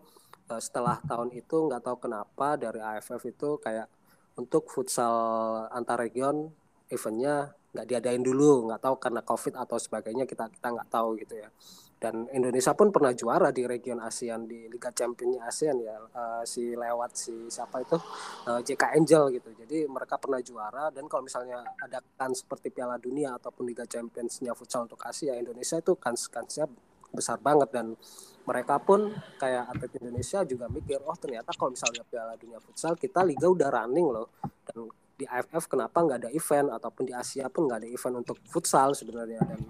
setelah tahun itu nggak tahu kenapa dari AFF itu kayak untuk futsal antar region eventnya nggak diadain dulu, nggak tahu karena COVID atau sebagainya, kita nggak tahu gitu ya. Dan Indonesia pun pernah juara di region ASEAN, di Liga Champions ASEAN ya, JK Angel gitu. Jadi mereka pernah juara, dan kalau misalnya ada kans seperti Piala Dunia ataupun Liga Champions-nya futsal untuk Asia, Indonesia itu kans-kansnya besar banget. Dan mereka pun kayak atlet Indonesia juga mikir, oh ternyata kalau misalnya Piala Dunia futsal, kita liga udah running loh. Dan di AFF kenapa nggak ada event, ataupun di Asia pun nggak ada event untuk futsal sebenarnya. Dan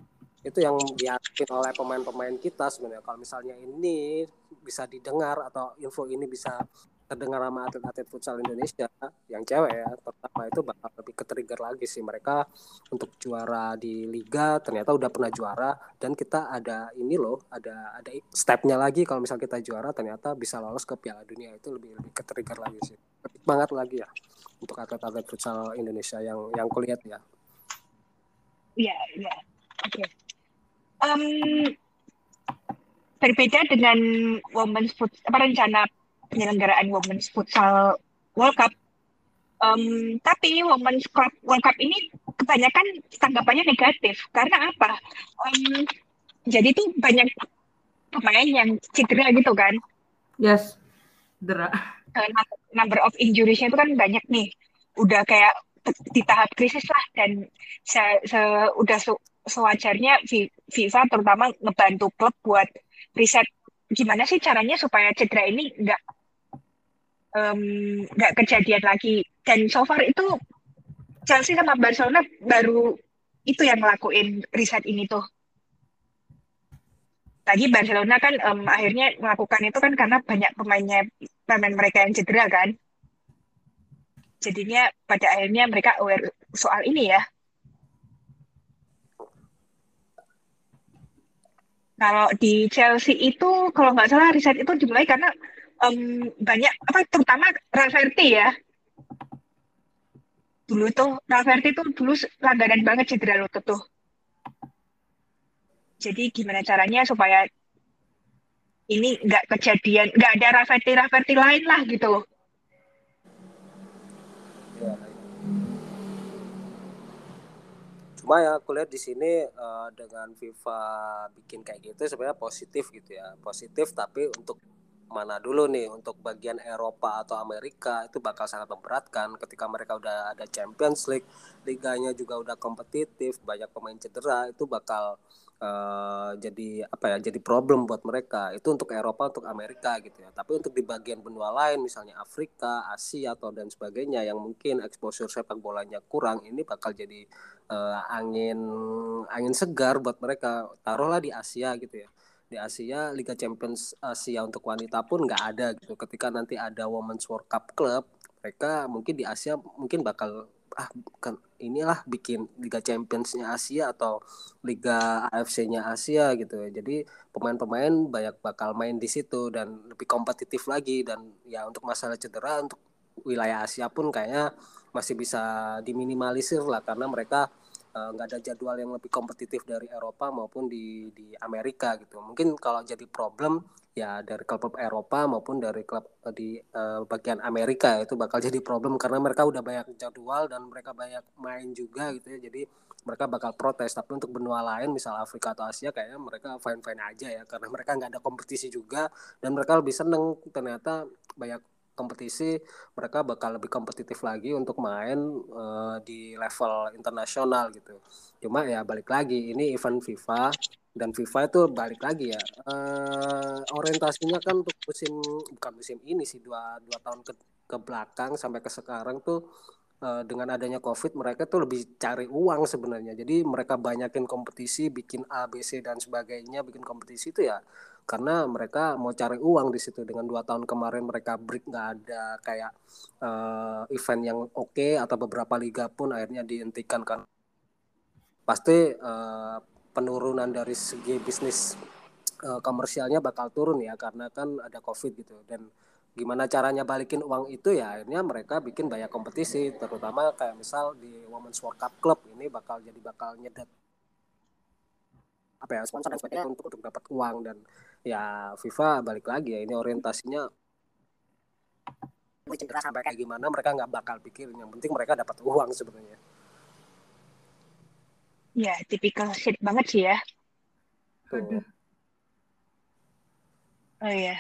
itu yang diakui oleh pemain-pemain kita sebenarnya. Kalau misalnya ini bisa didengar atau info ini bisa terdengar sama atlet-atlet futsal Indonesia yang cewek ya, terutama itu bakal lebih ketrigger lagi sih mereka untuk juara di liga, ternyata udah pernah juara dan kita ada ini loh, ada stepnya lagi kalau misal kita juara ternyata bisa lolos ke Piala Dunia, itu lebih ketrigger lagi sih, lebih semangat lagi ya untuk atlet-atlet futsal Indonesia yang kulihat ya. Iya. Oke. Berbeda dengan rencana penyelenggaraan Women's Futsal World Cup, tapi Women's Club World Cup ini kebanyakan tanggapannya negatif. Karena apa? Jadi tuh banyak pemain yang cedera gitu kan? Yes, cedera. Number of injuries-nya itu kan banyak nih. Udah kayak di tahap krisis lah, dan sewajarnya FIFA terutama ngebantu klub buat riset gimana sih caranya supaya cedera ini nggak kejadian lagi. Dan so far itu Chelsea sama Barcelona baru itu yang ngelakuin riset ini tuh. Lagi Barcelona kan akhirnya melakukan itu kan karena banyak pemain mereka yang cedera kan. Jadinya pada akhirnya mereka aware soal ini ya. Kalau di Chelsea itu, kalau nggak salah riset itu dimulai karena terutama Rafferty ya. Dulu tuh, Rafferty tuh dulu langganan banget cedera lutut tuh. Jadi gimana caranya supaya ini nggak kejadian, nggak ada Rafferty lain lah gitu loh. Cuma ya aku lihat di sini dengan FIFA bikin kayak gitu sebenarnya positif gitu ya. Positif, tapi untuk mana dulu nih, untuk bagian Eropa atau Amerika itu bakal sangat memberatkan ketika mereka udah ada Champions League, liganya juga udah kompetitif, banyak pemain cedera, itu bakal jadi problem buat mereka. Itu untuk Eropa, untuk Amerika gitu ya. Tapi untuk di bagian benua lain misalnya Afrika, Asia atau dan sebagainya yang mungkin exposure sepak bolanya kurang, ini bakal jadi angin segar buat mereka. Taruhlah di Asia gitu ya. Di Asia, Liga Champions Asia untuk wanita pun nggak ada gitu. Ketika nanti ada Women's World Cup Club, mereka mungkin di Asia mungkin bakal inilah bikin Liga Champions-nya Asia atau Liga AFC-nya Asia gitu. Jadi pemain-pemain banyak bakal main di situ dan lebih kompetitif lagi. Dan ya untuk masalah cedera untuk wilayah Asia pun kayaknya masih bisa diminimalisir lah, karena mereka nggak ada jadwal yang lebih kompetitif dari Eropa maupun di Amerika gitu. Mungkin kalau jadi problem ya dari klub Eropa maupun dari klub di bagian Amerika itu bakal jadi problem, karena mereka udah banyak jadwal dan mereka banyak main juga gitu ya. Jadi mereka bakal protes. Tapi untuk benua lain, misal Afrika atau Asia, kayaknya mereka fine-fine aja ya, karena mereka nggak ada kompetisi juga dan mereka lebih seneng ternyata banyak kompetisi. Mereka bakal lebih kompetitif lagi untuk main di level internasional gitu. Cuma ya balik lagi, ini event FIFA dan FIFA itu balik lagi ya, orientasinya kan untuk bukan musim ini sih, dua tahun ke belakang sampai ke sekarang tuh dengan adanya COVID mereka tuh lebih cari uang sebenarnya. Jadi mereka banyakin kompetisi, bikin A, B, C dan sebagainya, bikin kompetisi itu ya karena mereka mau cari uang di situ. Dengan 2 tahun kemarin mereka break, nggak ada kayak event yang oke, atau beberapa liga pun akhirnya dihentikan kan. Pasti penurunan dari segi bisnis komersialnya bakal turun ya, karena kan ada COVID gitu. Dan gimana caranya balikin uang itu ya akhirnya mereka bikin banyak kompetisi, terutama kayak misal di Women's World Cup Club ini bakal nyedet sponsor dan sebagainya untuk dapat uang. Dan ya FIFA balik lagi ya, ini orientasinya sampai kayak gimana mereka nggak bakal pikirin, yang penting mereka dapat uang sebenarnya. Ya tipikal shit banget sih ya. Aduh. Oh iya.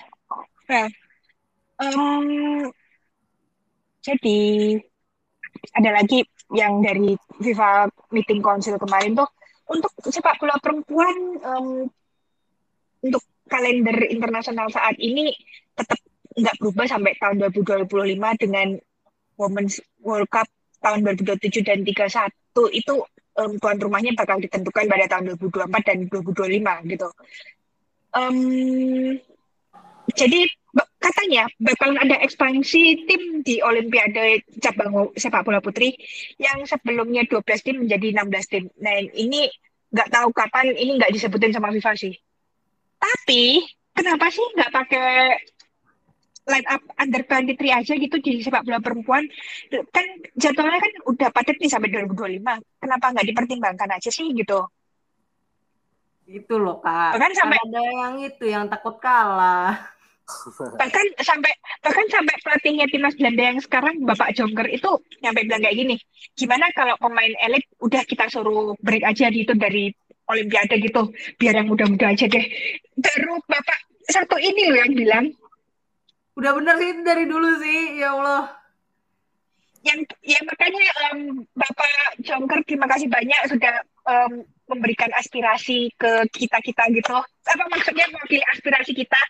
Nah, jadi ada lagi yang dari FIFA meeting council kemarin tuh untuk sepak bola perempuan, untuk kalender internasional saat ini tetap nggak berubah sampai tahun 2025 dengan Women's World Cup tahun 2027 dan 31 itu tuan rumahnya bakal ditentukan pada tahun 2024 dan 2025 gitu. Jadi katanya bakalan ada ekspansi tim di Olimpiade cabang sepak bola putri yang sebelumnya 12 tim menjadi 16 tim. Nah ini nggak tahu kapan, ini nggak disebutin sama FIFA sih. Tapi kenapa sih nggak pakai line up under 23 aja gitu di sepak bola perempuan? Kan jadwalnya kan udah padat nih sampai 2025. Kenapa nggak dipertimbangkan aja sih gitu? Itu loh Kak. Bahkan sampai ada yang itu yang takut kalah. Bahkan sampai pelatihnya timnas Belanda yang sekarang, Bapak Jonker itu nyampe bilang kayak gini, gimana kalau pemain elit udah kita suruh break aja gitu dari Olimpiade gitu, biar yang muda-muda aja deh. Baru Bapak satu ini loh yang bilang. Udah bener sih itu dari dulu sih, ya Allah. Ya makanya Bapak Jonker terima kasih banyak sudah memberikan aspirasi ke kita-kita gitu. Apa maksudnya mewakili aspirasi kita?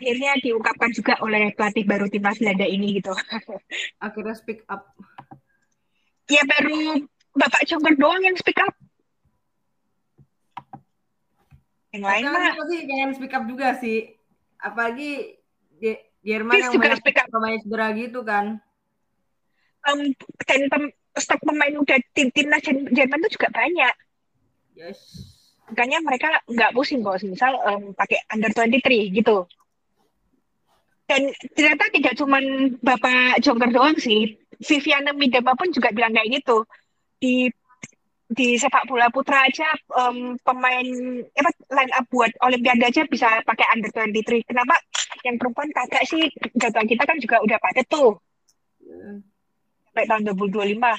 Akhirnya diungkapkan juga oleh pelatih baru timnas Belanda ini gitu. Akhirnya speak up. Ya baru Bapak Jonker doang yang speak up. Yang lain mah sih jangan speak up juga sih. Apalagi Jerman yang banyak pemain cedera gitu kan. Dan stok pemain muda timnas Jerman itu juga banyak. Yes. Makanya mereka nggak pusing kalau misal pakai under 23 gitu. Dan ternyata tidak cuma Bapak Jonker doang sih. Vivianne Miedema pun juga bilang kayak gitu. Di sepak bola putra aja pemain line up buat Olimpiade aja bisa pakai under 23. Kenapa yang perempuan kagak sih? Jadwal kita kan juga udah padat tuh. Sampai tahun 2025.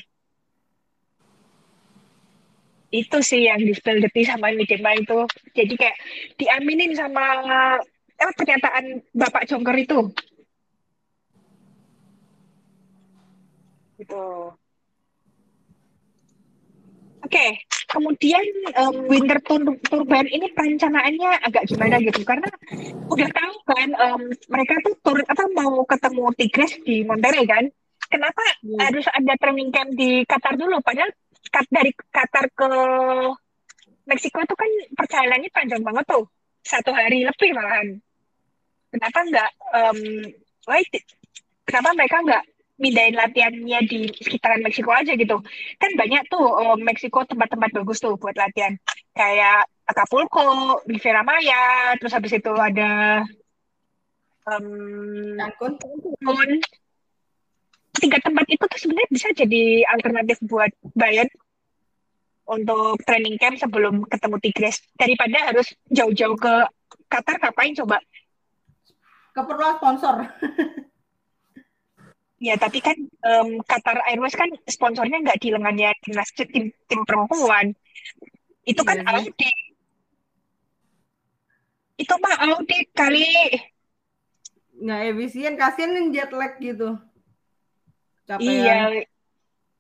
Itu sih yang dispel detik sama Miedema itu. Jadi kayak diaminin sama pernyataan Bapak Jonker itu. Gitu. Oke, kemudian Winter Turban ini perencanaannya agak gimana gitu, karena udah tahu kan mereka tuh mau ketemu Tigres di Monterrey kan. Kenapa harus ada training camp di Qatar dulu? Padahal dari Qatar ke Meksiko itu kan perjalanannya panjang banget tuh. 1 hari lebih malahan. Kenapa nggak kenapa mereka nggak mindahin latihannya di sekitaran Meksiko aja gitu? Kan banyak tuh Meksiko tempat-tempat bagus tuh buat latihan. Kayak Acapulco, Riviera Maya, terus habis itu ada Cancun. 3 tempat itu tuh sebenarnya bisa jadi alternatif buat Bayern untuk training camp sebelum ketemu Tigres, daripada harus jauh-jauh ke Qatar. Ngapain coba? Keperluan sponsor. Ya tapi kan Qatar Airways kan sponsornya nggak di lengannya tim perempuan. Itu kan Audi. Itu mah Audi kali. Nggak efisien, kasihan yang jet lag gitu. Capean.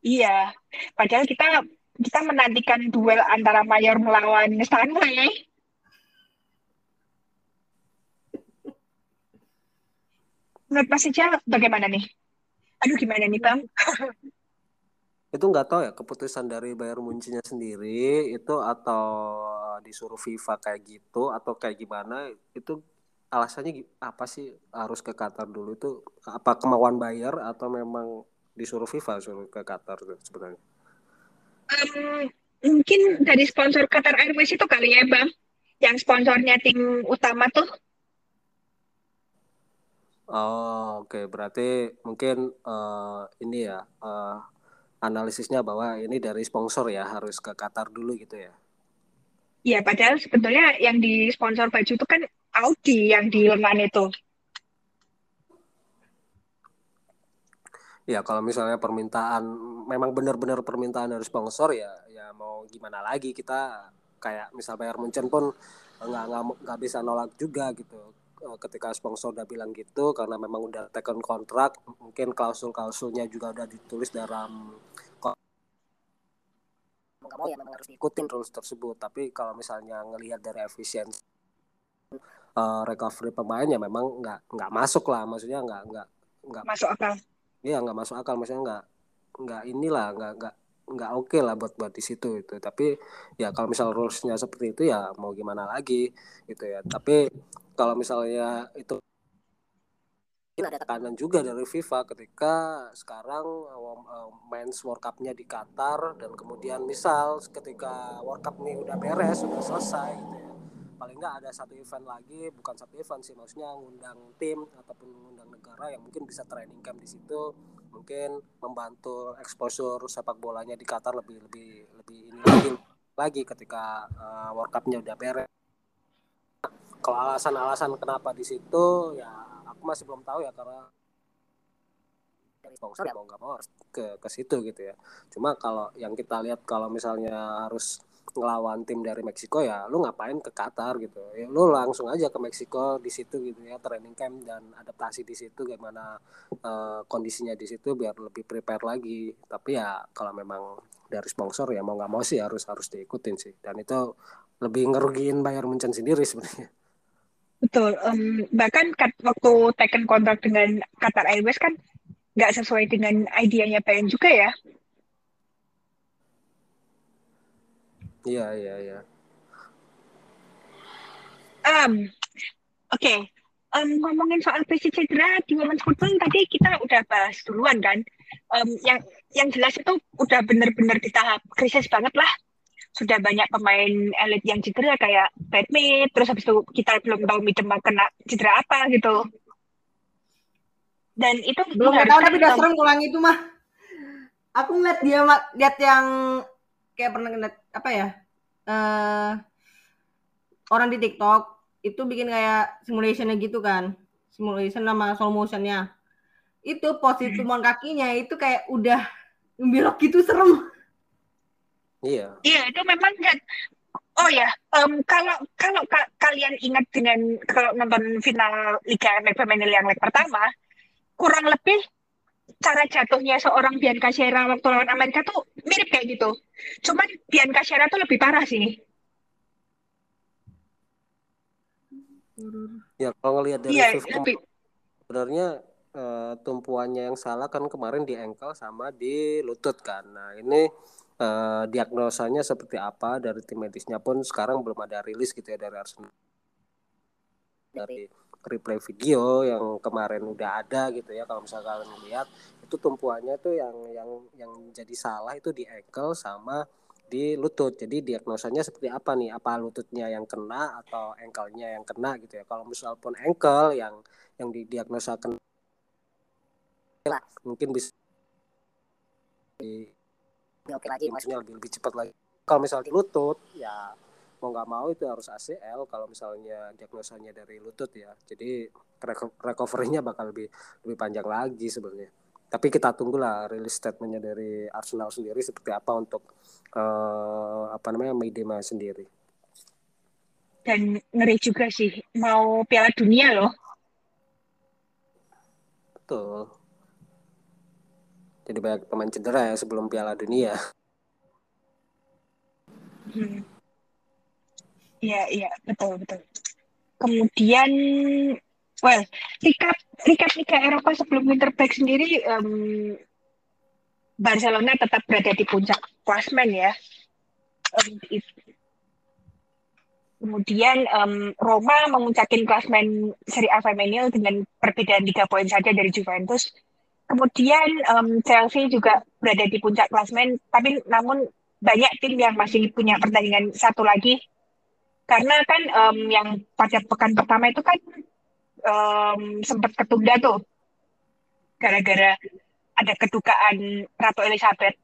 Iya. Padahal kita menantikan duel antara Mayor melawan Stanley. Menurut Mas Ija bagaimana nih? Aduh gimana nih Bang? Itu nggak tahu ya keputusan dari Bayern Munchen-nya sendiri itu, atau disuruh FIFA kayak gitu, atau kayak gimana itu. Alasannya apa sih harus ke Qatar dulu itu? Apa kemauan Bayer atau memang disuruh FIFA suruh ke Qatar sebenarnya? Mungkin dari sponsor Qatar Airways itu kali ya Bang, yang sponsornya tim utama tuh. Oh oke. Berarti mungkin ini ya analisisnya bahwa ini dari sponsor ya harus ke Qatar dulu gitu ya? Iya, padahal sebetulnya yang di sponsor baju itu kan Audi yang di lengan itu. Ya kalau misalnya permintaan memang benar-benar permintaan dari sponsor ya mau gimana lagi, kita kayak misal Bayern Munchen pun nggak bisa nolak juga gitu. Ketika sponsor udah bilang gitu, karena memang udah teken kontrak, mungkin klausul-klausulnya juga udah ditulis dalam kamu ya memang harus ikutin rules tersebut. Tapi kalau misalnya ngelihat dari efisiensi recovery pemainnya memang nggak masuk lah, maksudnya nggak masuk akal. Iya nggak masuk akal, maksudnya nggak oke lah buat di situ itu. Tapi ya kalau misal rulesnya seperti itu ya mau gimana lagi gitu ya. Tapi kalau misalnya itu ada tekanan juga dari FIFA ketika sekarang Men's World Cup-nya di Qatar, dan kemudian misal ketika World Cup ini udah beres, sudah selesai gitu ya. Paling nggak ada satu event lagi, bukan satu event sih, maksudnya ngundang tim ataupun ngundang negara yang mungkin bisa training camp di situ, mungkin membantu exposure sepak bolanya di Qatar lebih ini lagi ketika World Cup-nya udah beres. Kalau alasan-alasan kenapa di situ ya aku masih belum tahu ya, karena dari sponsor ya mau nggak mau harus ke situ gitu ya. Cuma kalau yang kita lihat, kalau misalnya harus ngelawan tim dari Meksiko ya lu ngapain ke Qatar gitu ya, lu langsung aja ke Meksiko di situ gitu ya, training camp dan adaptasi di situ gimana kondisinya di situ biar lebih prepare lagi. Tapi ya kalau memang dari sponsor ya mau nggak mau sih harus diikutin sih, dan itu lebih ngerugiin Bayern Munchen sendiri sebenarnya. Betul, bahkan waktu taken kontrak dengan Qatar Airways kan nggak sesuai dengan idenya Bayern juga ya. Iya. Oke. Ngomongin soal PSG cedera di Women's Football tadi kita udah bahas duluan kan. Yang jelas itu udah benar-benar di tahap krisis banget lah. Sudah banyak pemain elit yang cedera kayak Badminton, terus habis itu kita belum tahu Miedema kena cedera apa gitu. Dan itu belum tahu, tapi udah serem kurang itu mah. Aku ngeliat lihat yang kayak pernah ngeliat apa ya, orang di TikTok itu bikin kayak simulationnya gitu kan, simulation sama slow motionnya itu posisi tumpuan kakinya itu kayak udah belok gitu, serem. Iya itu memang kan. Oh ya, kalau kalian ingat dengan kalau nonton final Liga MX yang leg pertama, kurang lebih cara jatuhnya seorang Bianca Sierra waktu lawan Amerika tuh mirip kayak gitu. Cuman Bianca Sierra tuh lebih parah sih. Ya, kalau ngelihat dari sebenarnya tumpuannya yang salah kan kemarin di ankle sama di lutut kan. Nah ini diagnosanya seperti apa dari tim medisnya pun sekarang belum ada rilis gitu ya dari Arsenal. Dari replay video yang kemarin udah ada gitu ya, kalau misalnya kalian lihat itu tumpuannya tuh yang jadi salah itu di ankle sama di lutut. Jadi diagnosanya seperti apa nih? Apa lututnya yang kena atau ankle-nya yang kena gitu ya? Kalau misal pun ankle yang didiagnosa kena mungkin bisa oke lagi, maksudnya lebih cepat lagi. Kalau misal di lutut ya mau nggak mau itu harus ACL kalau misalnya diagnosanya dari lutut ya. Jadi recovery-nya bakal lebih panjang lagi sebenarnya. Tapi kita tunggulah rilis statementnya dari Arsenal sendiri seperti apa untuk Miedema sendiri. Dan ngeri juga sih, mau Piala Dunia loh. Betul. Jadi banyak pemain cedera ya sebelum Piala Dunia. Iya, betul. Kemudian Recap Liga Eropa sebelum winter break sendiri, Barcelona tetap berada di puncak klasemen ya. Kemudian Roma menguncakin klasemen Serie A Femenil dengan perbedaan 3 poin saja dari Juventus. Kemudian Chelsea juga berada di puncak klasemen, tapi namun banyak tim yang masih punya pertandingan satu lagi. Karena kan yang pada pekan pertama itu kan sempat ketunda tuh gara-gara ada kedukaan Ratu Elizabeth.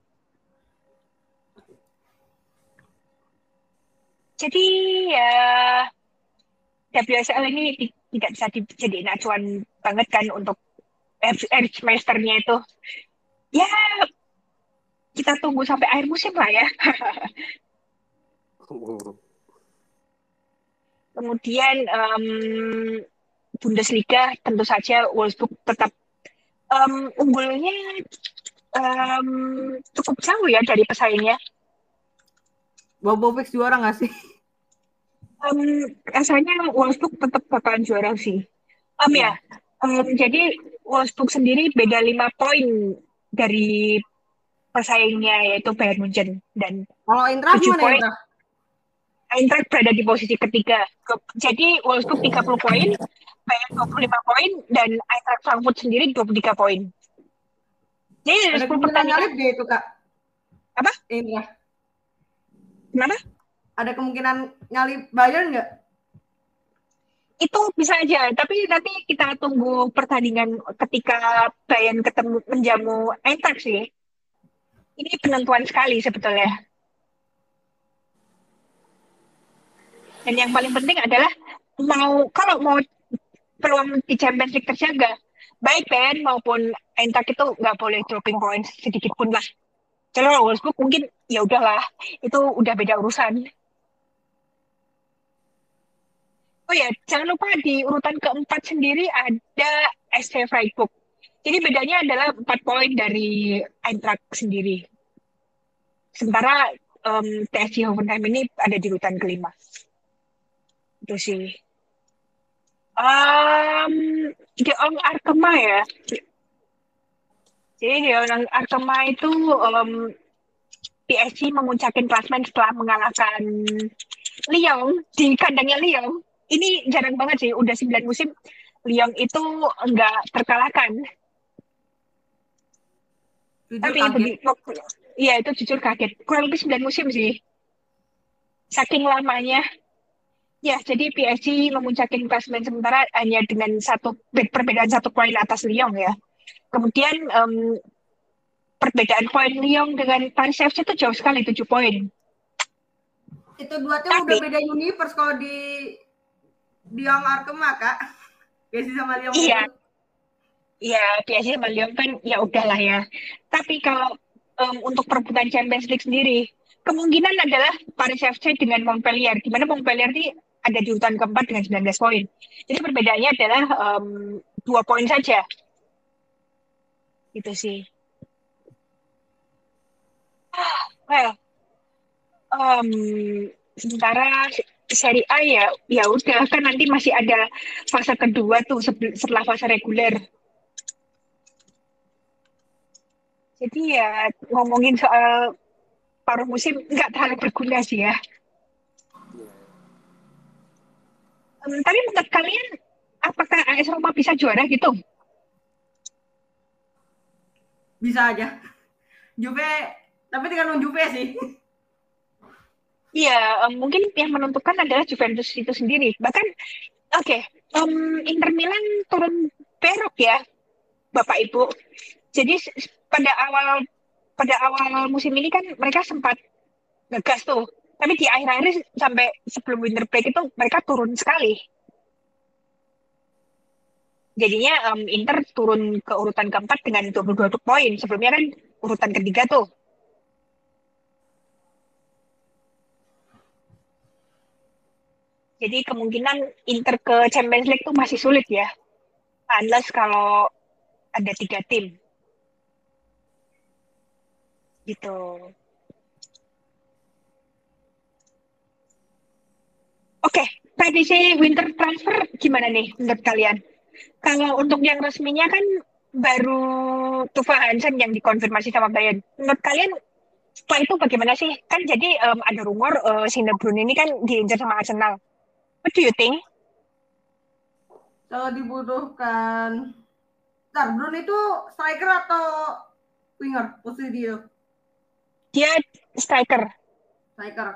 Jadi ya WSL ini tidak bisa dijadiin acuan banget kan untuk Erich Meisternya itu. Ya kita tunggu sampai akhir musim lah ya. Kemudian Bundesliga tentu saja Wolfsburg tetap unggulnya cukup jauh ya dari pesaingnya. Wolfsburg juara nggak sih? Rasanya Wolfsburg tetap bakalan juara sih. Jadi Wolfsburg sendiri beda 5 poin dari pesaingnya yaitu Bayern Munchen dan kalau Eintracht mana poin. Eintracht berada di posisi ketiga. Jadi Wolfsburg 30 poin, Bayern 25 poin, dan Eintracht Frankfurt sendiri 23 poin. Jadi ada 10 pertandingan lagi dia itu, Kak. Apa? Eintracht. Kenapa? Ada kemungkinan nyalip Bayern nggak? Itu bisa aja, tapi nanti kita tunggu pertandingan ketika Bayern ketemu menjamu Eintracht sih. Ini penentuan sekali sebetulnya. Dan yang paling penting adalah kalau mau peluang di Champions League terjaga, baik Bayern maupun Eintracht itu nggak boleh dropping points sedikit pun lah. Kalau Wolfsburg mungkin ya udahlah, itu udah beda urusan. Oh ya, jangan lupa di urutan keempat sendiri ada SC Freiburg. Jadi bedanya adalah 4 poin dari Eintracht sendiri. Sementara TSG Hoffenheim ini ada di urutan kelima. Itu sih. Deong Arkema ya. Jadi Deong Arkema itu PSG menguncakin klasemen setelah mengalahkan Lyon di kandangnya Lyon. Ini jarang banget sih, udah 9 musim Lyon itu nggak terkalahkan. Jujur tapi itu jujur kaget. Kurang lebih 9 musim sih. Saking lamanya. Ya, jadi PSG memuncaki klasemen sementara hanya dengan perbedaan 1 poin atas Lyon ya. Kemudian perbedaan poin Lyon dengan Paris FC itu jauh sekali, 7 poin. Itu 2 tim udah beda universe kalau di Lyon Arkema, Kak. PSG sama Lyon. Iya, PSG sama Lyon kan ya udahlah ya. Tapi kalau untuk perebutan Champions League sendiri, kemungkinan adalah Paris FC dengan Montpellier, di mana Montpellier ini ada di urutan keempat dengan 19 poin. Jadi perbedaannya adalah 2 poin saja. Itu sih. Sementara seri A ya udah kan nanti masih ada fase kedua tuh setelah fase reguler. Jadi ya ngomongin soal paruh musim nggak terlalu berguna sih ya. Tapi menurut kalian apakah AS Roma bisa juara gitu? Bisa aja. Juve, tapi tinggal Juve sih. Iya, mungkin yang menentukan adalah Juventus itu sendiri. Bahkan, Inter Milan turun perok ya, Bapak Ibu. Jadi pada awal musim ini kan mereka sempat ngegas tuh. Tapi di akhir-akhir sampai sebelum winter break itu mereka turun sekali. Jadinya Inter turun ke urutan keempat dengan 22 poin. Sebelumnya kan urutan ketiga tuh. Jadi kemungkinan Inter ke Champions League tuh masih sulit ya. Unless kalau ada 3 tim. Gitu. Oke, prediksi winter transfer gimana nih menurut kalian? Kalau untuk yang resminya kan baru Tufa Hansen yang dikonfirmasi sama Bayern. Menurut kalian setelah itu bagaimana sih? Kan jadi ada rumor Sinebrun ini kan diincar sama Arsenal. What do you think? Kalau dibutuhkan Brun itu striker atau winger posisi dia? Dia striker. Striker.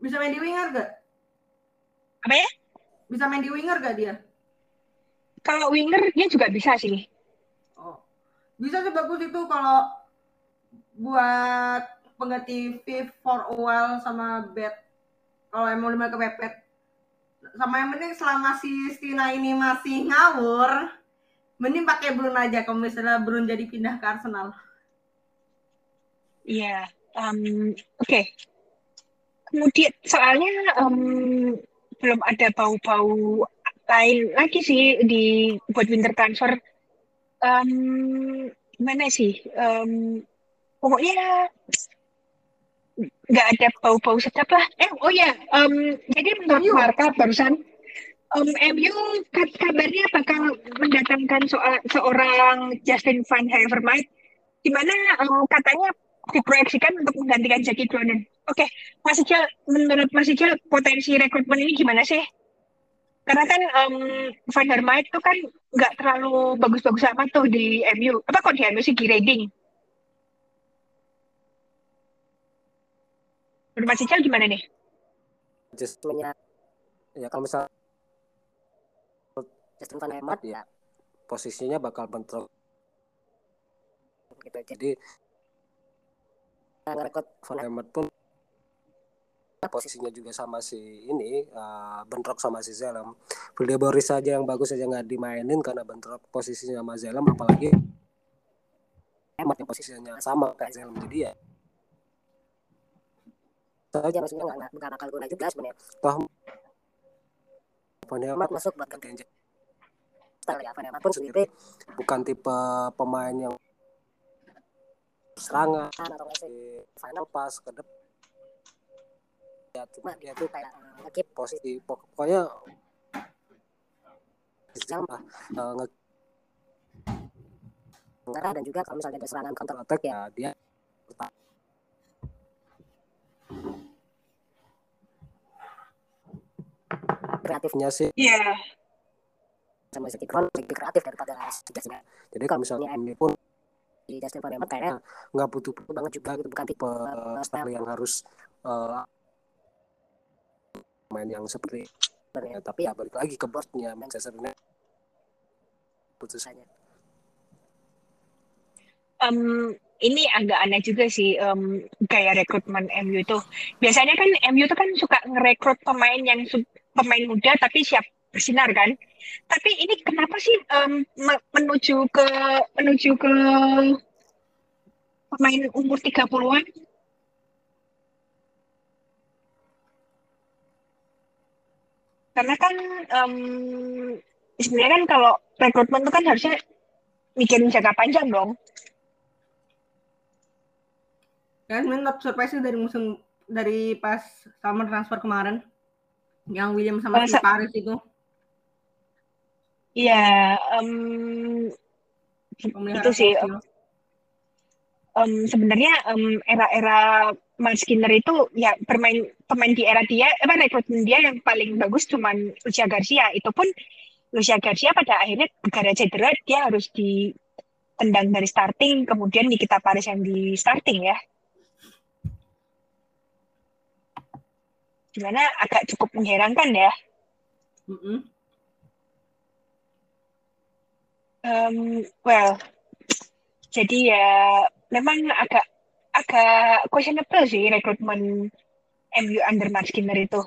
Bisa main di winger gak? Apa ya? Bisa main di winger gak dia? Kalau winger dia juga bisa sih. Oh. Bisa sih, bagus itu kalau buat pengganti Viv for a while sama Beth. Kalau emang lima kepepet. Sama yang penting selama si Stina ini masih ngawur, mending pakai Brun aja kalau misalnya Brun jadi pindah ke Arsenal. Iya, oke. Kemudian soalnya belum ada bau-bau lain lagi sih di buat winter transfer. Gimana sih? Pokoknya nggak ada bau-bau sedap lah. Jadi menurut Marka barusan, MU kabarnya bakal mendatangkan seorang Justin Van Havermeyt, di mana katanya diproyeksikan untuk menggantikan Jackie Cronin. Oke, Mas Ijal, menurut Mas Ijal potensi rekrutmen ini gimana sih? Karena kan Van Havermeyt itu kan nggak terlalu bagus-bagus amat tuh di MU. Apa kok di MU sih, di Reading? Menurut Mas Ijal gimana nih? Justru ya kalau misal Justin Van Havermeyt ya posisinya bakal bentrok gitu. Jadi ngerekod Van Havermeyt pun posisinya juga sama si ini bentrok sama si Zalem. Beliau Boris saja yang bagus saja nggak dimainin karena bentrok posisinya sama Zalem, apalagi yang posisinya sama kayak Zalem. Jadi ya saja maksudnya nggak bakal guna juga sebenarnya. Toh Van Havermeyt masuk buat gantian Van Havermeyt pun sendiri bukan tipe pemain yang serangan atau masih final pass ke depan ya, cuma dia tuh kayak ngekip posisi pokoknya sama ngarah, dan juga kalau misalnya ada serangan counter attack ya dia tetap. Kreatifnya sih iya sama si Kron lebih kreatif daripada sejatinya. Jadi kalau misalnya ini pun di Justin Van Havermeyt kayaknya nggak butuh banget juga gitu, bukan tipe style yang harus main yang seperti tapi ya balik lagi ke boardnya Manchester United putusannya. Ini agak aneh juga sih gaya rekrutmen MU itu. Biasanya kan MU itu kan suka ngerekrut pemain muda tapi siap bersinar kan. Tapi ini kenapa sih menuju ke pemain umur 30-an? Karena kan sebenarnya kan kalau rekrutmen itu kan harusnya mikirin jangka panjang dong. Kan menurut surprise dari musim dari pas summer transfer kemarin yang William sama si Paris itu. Iya, itu sih. sebenarnya era-era Marskiner itu ya pemain di era dia, rekrutmen dia yang paling bagus cuman Lucia Garcia. Itu pun Lucia Garcia pada akhirnya gara-gara cedera dia harus ditendang dari starting, kemudian Nikita Paris yang di starting ya. Gimana, agak cukup mengherankan ya. Well, jadi ya memang agak questionable sih rekrutmen MU under Mark Skinner itu.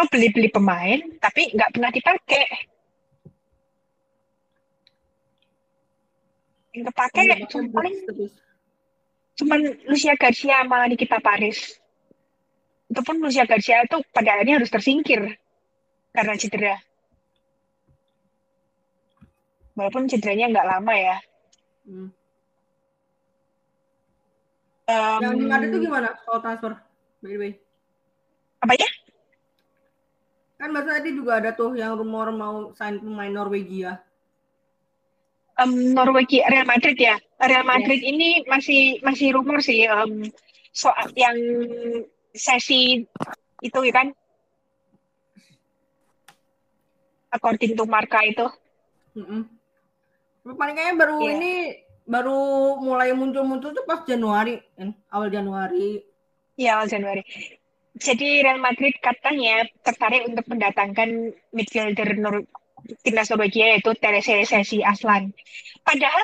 Lo beli-beli pemain tapi nggak pernah dipakai. Yang kepake cuman Lucia Garcia sama Nikita Paris. Itu pun Lucia Garcia itu pada akhirnya harus tersingkir karena cedera. Walaupun cederanya nggak lama ya. Yang ada itu gimana soal transfer? By the way. Apa ya? Kan masa tadi juga ada tuh yang rumor mau sign pemain Norwegia. Norwegia, Real Madrid ya. Real Madrid yes. Ini masih rumor sih. Soal yang sesi itu kan, according to Marca itu. Paling kayaknya baru ini baru mulai muncul tuh pas Januari, awal Januari. Iya, awal Januari. Jadi Real Madrid katanya tertarik untuk mendatangkan midfielder timnas Norwegia yaitu Therese Sesi Aslan. Padahal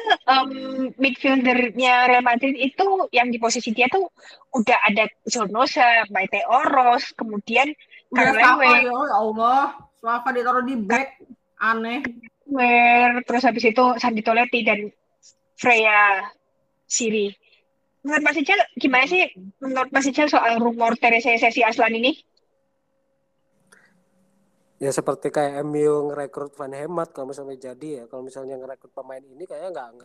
midfieldernya Real Madrid itu yang di posisi dia tuh udah ada Zornoza, Maite Oros, kemudian Carlewe. Ya Allah, Slava ditaruh di back, aneh. Terus habis itu Sandi Toleti dan Freya Siri. Menurut Mas Ijal, gimana sih menurut Mas Ijal soal rumor Therese Sesi Aslan ini? Ya seperti kayak MU ngerekrut Van Hemat kalau misalnya jadi ya. Kalau misalnya ngerekrut pemain ini kayaknya nggak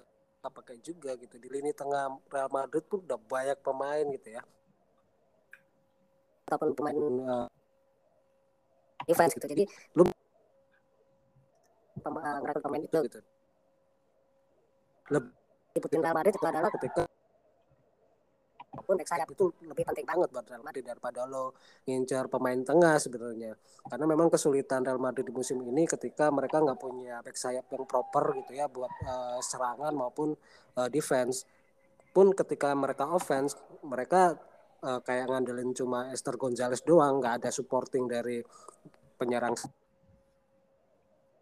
pakai juga gitu. Di lini tengah Real Madrid pun udah banyak pemain gitu ya. Tapi pemain defense gitu. Jadi belum ngerekrut pemain itu gitu. Lebih penting Real Madrid itu adalah ketika pun back sayap itu lebih penting banget buat Real Madrid daripada lo ngincar pemain tengah sebenarnya. Karena memang kesulitan Real Madrid di musim ini ketika mereka nggak punya back sayap yang proper gitu ya buat serangan maupun defense. Pun ketika mereka offense, mereka kayak ngandelin cuma Esther Gonzalez doang, nggak ada supporting dari penyerang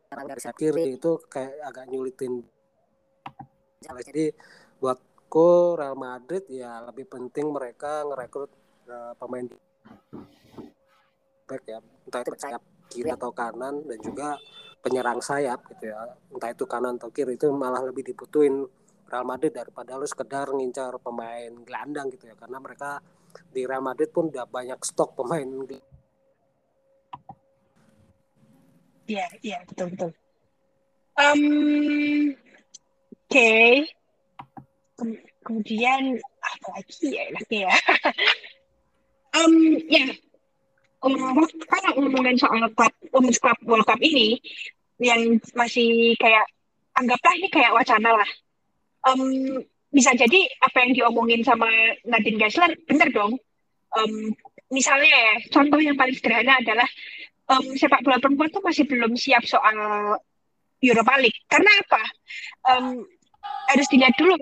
dari sayap kiri itu kayak agak nyulitin. Jadi buat Real Madrid ya lebih penting mereka ngerekrut pemain back ya, entah itu sayap kiri atau kanan dan juga penyerang sayap gitu ya, entah itu kanan atau kiri itu malah lebih dibutuhin Real Madrid daripada lu sekedar ngincar pemain gelandang gitu ya, karena mereka di Real Madrid pun udah banyak stok pemain. Iya betul. Oke. Kemudian apa lagi ya enaknya ya? Karena ngomongin soal Women's World Cup ini yang masih kayak anggaplah ini kayak wacana lah. Bisa jadi apa yang diomongin sama Nadine Geisler benar dong. Misalnya ya, contoh yang paling sederhana adalah sepak bola perempuan tuh masih belum siap soal Europa League. Karena apa? Harus dilihat dulu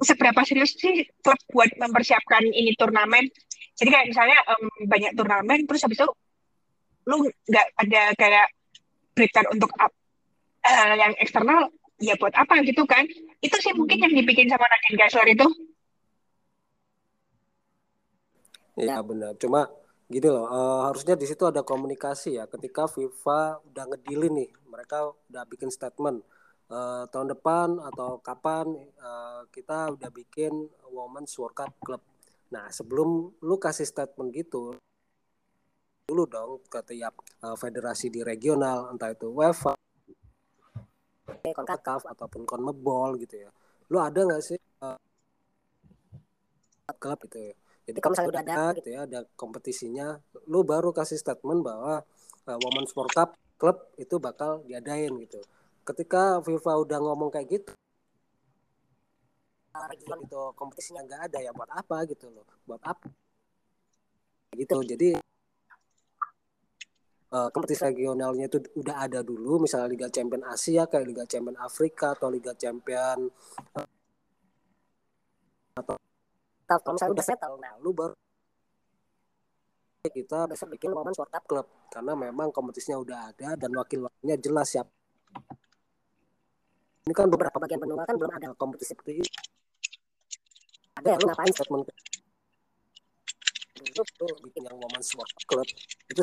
seberapa serius sih klub buat mempersiapkan ini turnamen. Jadi kayak misalnya banyak turnamen, terus habis itu lu nggak ada kayak prepare untuk yang eksternal, ya buat apa gitu kan? Itu sih mungkin yang dibikin sama Nadine Geisler itu. Ya benar, cuma gini loh, harusnya di situ ada komunikasi ya. Ketika FIFA udah ngedilin nih, mereka udah bikin statement. Tahun depan atau kapan kita udah bikin Women's World Cup Club. Nah sebelum lu kasih statement gitu dulu dong ke tiap federasi di regional, entah itu UEFA, CONCACAF ataupun CONMEBOL gitu ya. Lu ada nggak sih klub gitu ya? Jadi kalau misalnya udah ada gitu ya, ada kompetisinya, lu baru kasih statement bahwa Women's World Cup Club itu bakal diadain gitu. Ketika FIFA udah ngomong kayak gitu, itu kompetisinya nggak ada ya buat apa gitu loh, buat apa gitu. Jadi kompetisi regionalnya itu udah ada dulu, misalnya Liga Champion Asia kayak Liga Champion Afrika atau Liga Champion atau kalau misalnya udah settle, nah lu baru kita bisa bikin Women's World Cup Club karena memang kompetisinya udah ada dan wakil-wakilnya jelas siapa. Ini kan beberapa bagian benua kan belum ada kompetisi seperti ini. Ada lu ngapain statement itu bikin yang Women's World Cup Club itu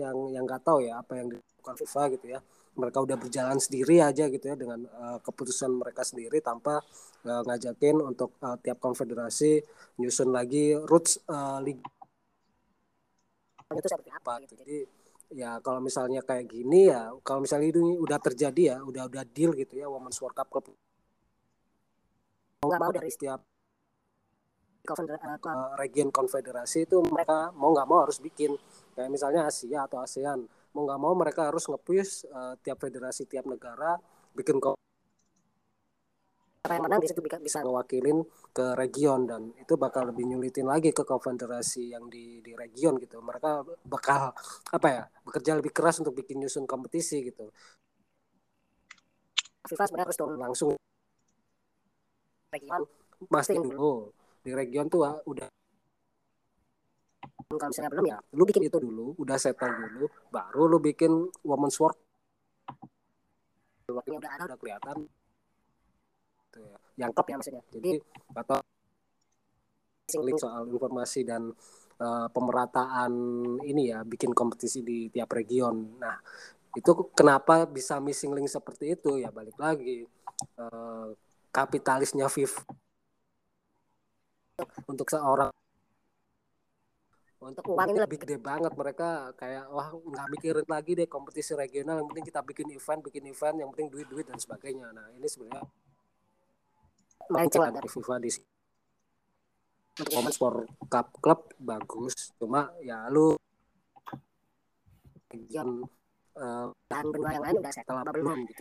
yang nggak tahu ya apa yang dilakukan FIFA gitu ya. Mereka udah berjalan sendiri aja gitu ya dengan keputusan mereka sendiri tanpa ngajakin untuk tiap konfederasi nyusun lagi roots liga itu seperti apa gitu. Jadi ya kalau misalnya kayak gini ya, kalau misalnya ini udah terjadi ya, udah deal gitu ya Women's World Cup Club. Nggak mau dari setiap region konfederasi itu mereka mau nggak mau harus bikin kayak misalnya Asia atau ASEAN. Mau nggak mau mereka harus nge-push tiap federasi, tiap negara bikin yang menang di situ bisa mewakilin ke region dan itu bakal lebih nyulitin lagi ke konfederasi yang di region gitu. Mereka bakal apa ya, bekerja lebih keras untuk bikin nyusun kompetisi gitu. FIFA sebenarnya harus turun langsung region, mastiin dulu di region tuh udah. Kalau misalnya belum ya, lu bikin itu dulu, udah settle dulu, baru lu bikin Women's World. Waktunya udah ada, udah kelihatan. Itu ya, yang top ya maksudnya. Jadi atau soal informasi dan pemerataan ini ya, bikin kompetisi di tiap region. Nah, itu kenapa bisa missing link seperti itu ya, balik lagi kapitalisnya FIFA untuk seorang. Untuk uang ini lebih gede banget, mereka kayak wah nggak mikirin lagi deh kompetisi regional, yang penting kita bikin event yang penting duit dan sebagainya. Nah ini sebenarnya main dari FIFA di Women's World Cup Club bagus, cuma ya lu region dan benua yang lain udah setelah belum gitu.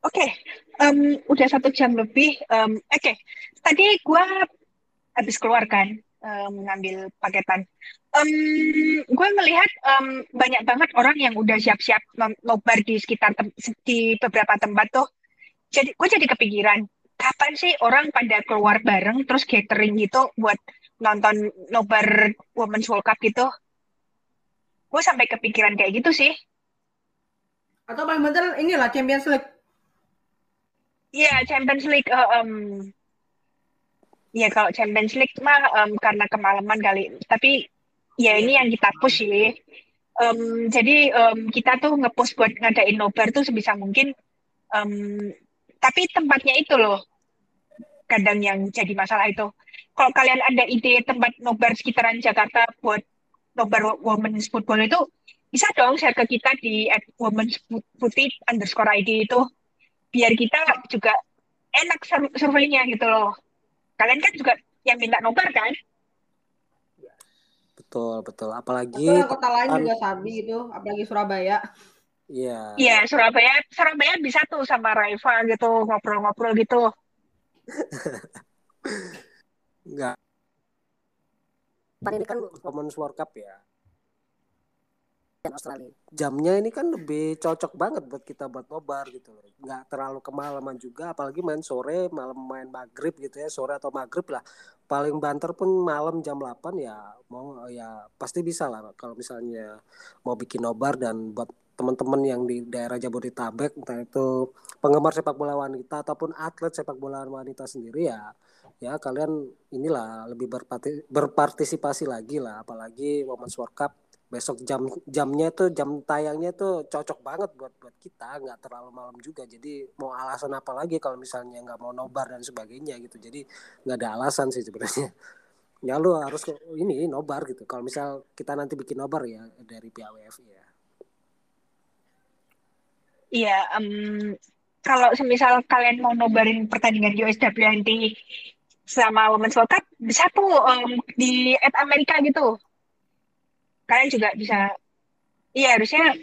Oke, udah 1 jam lebih. Oke, tadi gue habis keluar kan, ngambil paketan. Gue melihat banyak banget orang yang udah siap-siap nobar di sekitar di beberapa tempat tuh. Jadi gue jadi kepikiran, kapan sih orang pada keluar bareng terus gathering gitu buat nonton nobar Women's World Cup gitu? Gue sampai kepikiran kayak gitu sih. Atau paling bener inilah Champions League. Iya, Champions League. Ya kalau Champions League mah karena kemalaman kali. Tapi ya ini yang kita push sih. Jadi kita tuh nge-push buat ngadain nobar tuh sebisa mungkin. Tapi tempatnya itu loh. Kadang yang jadi masalah itu. Kalau kalian ada ide tempat nobar sekitaran Jakarta buat nobar women's football itu, bisa dong share ke kita di @womensputih_id itu biar kita juga enak surveinya gitu loh. Kalian kan juga yang minta nobar kan? Betul. Apalagi kota lain juga Sabi itu, apalagi Surabaya. Iya. Yeah. Iya, Surabaya bisa tuh sama Raifa gitu ngobrol-ngobrol gitu. Enggak. Ini kan Women's World Cup ya. Australia. Jamnya ini kan lebih cocok banget buat kita buat nobar gitu loh. Nggak terlalu kemalaman juga, apalagi main sore, malam main maghrib gitu ya, sore atau maghrib lah. Paling banter pun malam jam 8 ya, mau ya pasti bisa lah kalau misalnya mau bikin nobar. Dan buat teman-teman yang di daerah Jabodetabek, entah itu penggemar sepak bola wanita ataupun atlet sepak bola wanita sendiri ya kalian inilah lebih berpartisipasi lagi lah, apalagi Women's World Cup. Besok jamnya tuh, jam tayangnya tuh cocok banget buat kita, nggak terlalu malam juga. Jadi mau alasan apa lagi kalau misalnya nggak mau nobar dan sebagainya gitu. Jadi nggak ada alasan sih sebenarnya. Ya lu harus ini nobar gitu. Kalau misal kita nanti bikin nobar ya dari PAWF ya. Iya, kalau semisal kalian mau nobarin pertandingan USWNT sama Women's World Cup, bisa tuh di @Amerika gitu. Kalian juga bisa Iya, harusnya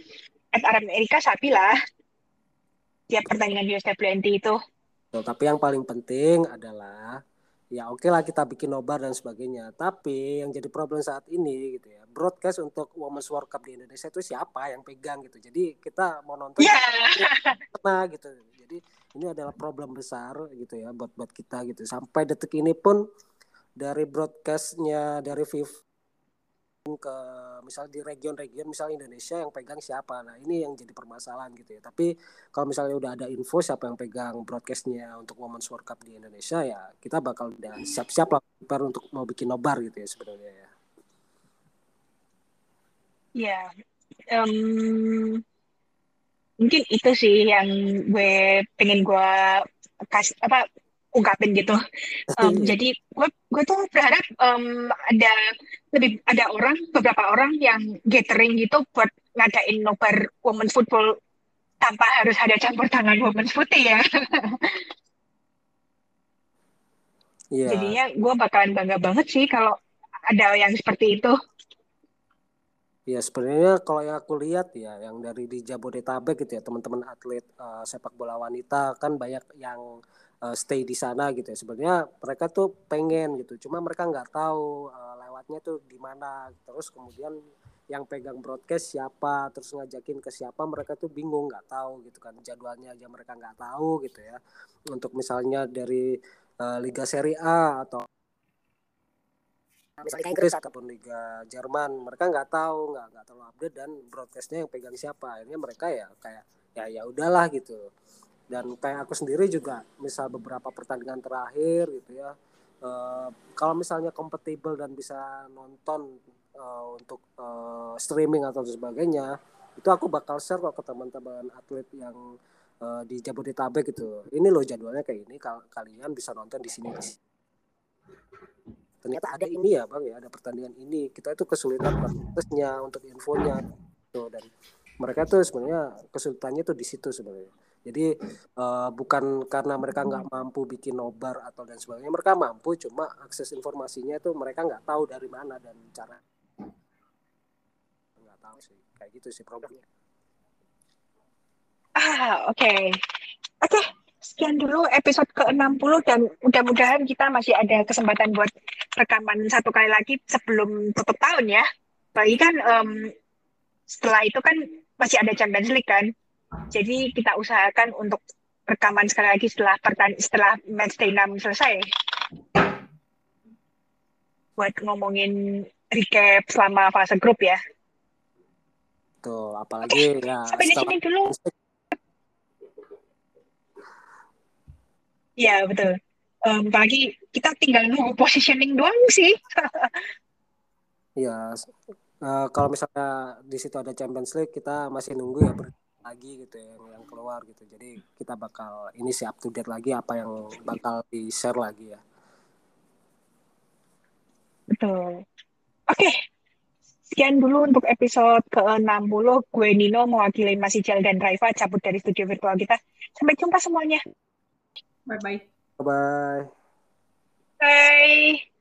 at Arab Amerika sapi lah. Tiap pertandingan U20 itu. Nah, tapi yang paling penting adalah ya oke lah kita bikin nobar dan sebagainya. Tapi yang jadi problem saat ini gitu ya, broadcast untuk Women's World Cup di Indonesia itu siapa yang pegang gitu. Jadi kita mau nonton mana gitu. Jadi ini adalah problem besar gitu ya buat kita gitu. Sampai detik ini pun dari broadcast-nya dari FIFA ke misal di region-region misal Indonesia yang pegang siapa. Nah, ini yang jadi permasalahan gitu ya. Tapi kalau misalnya udah ada info siapa yang pegang broadcast-nya untuk Women's World Cup di Indonesia ya, kita bakal udah siap-siap lah untuk mau bikin nobar gitu ya sebenarnya ya. Ya. Mungkin itu sih yang gue pengen gue kasih apa ungkapin gitu. Jadi gue tuh berharap ada beberapa orang yang gathering gitu buat ngadain nobar women's football tanpa harus ada campur tangan women's putih ya. Yeah. Jadinya gue bakalan bangga banget sih kalau ada yang seperti itu. Ya sebenarnya kalau yang aku lihat ya yang dari di Jabodetabek gitu ya teman-teman atlet sepak bola wanita kan banyak yang stay di sana gitu ya. Sebenarnya mereka tuh pengen gitu, cuma mereka nggak tahu lewatnya tuh di mana. Terus kemudian yang pegang broadcast siapa, terus ngajakin ke siapa, mereka tuh bingung, nggak tahu gitu kan. Jadwalnya aja mereka nggak tahu gitu ya. Untuk misalnya dari Liga Serie A atau misalnya Inggris ataupun Liga Jerman, mereka nggak tahu, nggak terlalu update dan broadcastnya yang pegang siapa. Akhirnya mereka ya kayak ya udahlah gitu. Dan kayak aku sendiri juga misal beberapa pertandingan terakhir gitu ya kalau misalnya kompatibel dan bisa nonton untuk streaming atau sebagainya itu aku bakal share kok ke teman-teman atlet yang di Jabodetabek gitu, ini loh jadwalnya kayak ini, kalian bisa nonton di sini. Ternyata ada ini ya bang ya, ada pertandingan ini, kita itu kesulitan prosesnya untuk infonya gitu. Dan mereka tuh sebenarnya kesulitannya tuh di situ sebenarnya. Jadi bukan karena mereka nggak mampu bikin nobar atau dan sebagainya, mereka mampu, cuma akses informasinya itu mereka nggak tahu dari mana dan cara nggak tahu sih, kayak gitu sih problemnya. Oke, sekian dulu episode ke-60 dan mudah-mudahan kita masih ada kesempatan buat rekaman satu kali lagi sebelum tutup tahun ya. Apalagi kan setelah itu kan masih ada Champions League kan. Jadi kita usahakan untuk rekaman sekali lagi setelah matchday 6 selesai buat ngomongin recap selama fase grup ya. Tuh, apalagi ya sampai di sini dulu. Ya betul. Apalagi kita tinggal nunggu positioning doang sih. Ya kalau misalnya di situ ada Champions League kita masih nunggu ya lagi gitu yang keluar gitu. Jadi kita bakal ini sih up to date lagi apa yang bakal di-share lagi ya. Betul. Oke. Sekian dulu untuk episode ke-60. Gue Nino mewakili Mas Ijal dan Raifa cabut dari studio virtual kita. Sampai jumpa semuanya. Bye-bye. Bye-bye. Bye.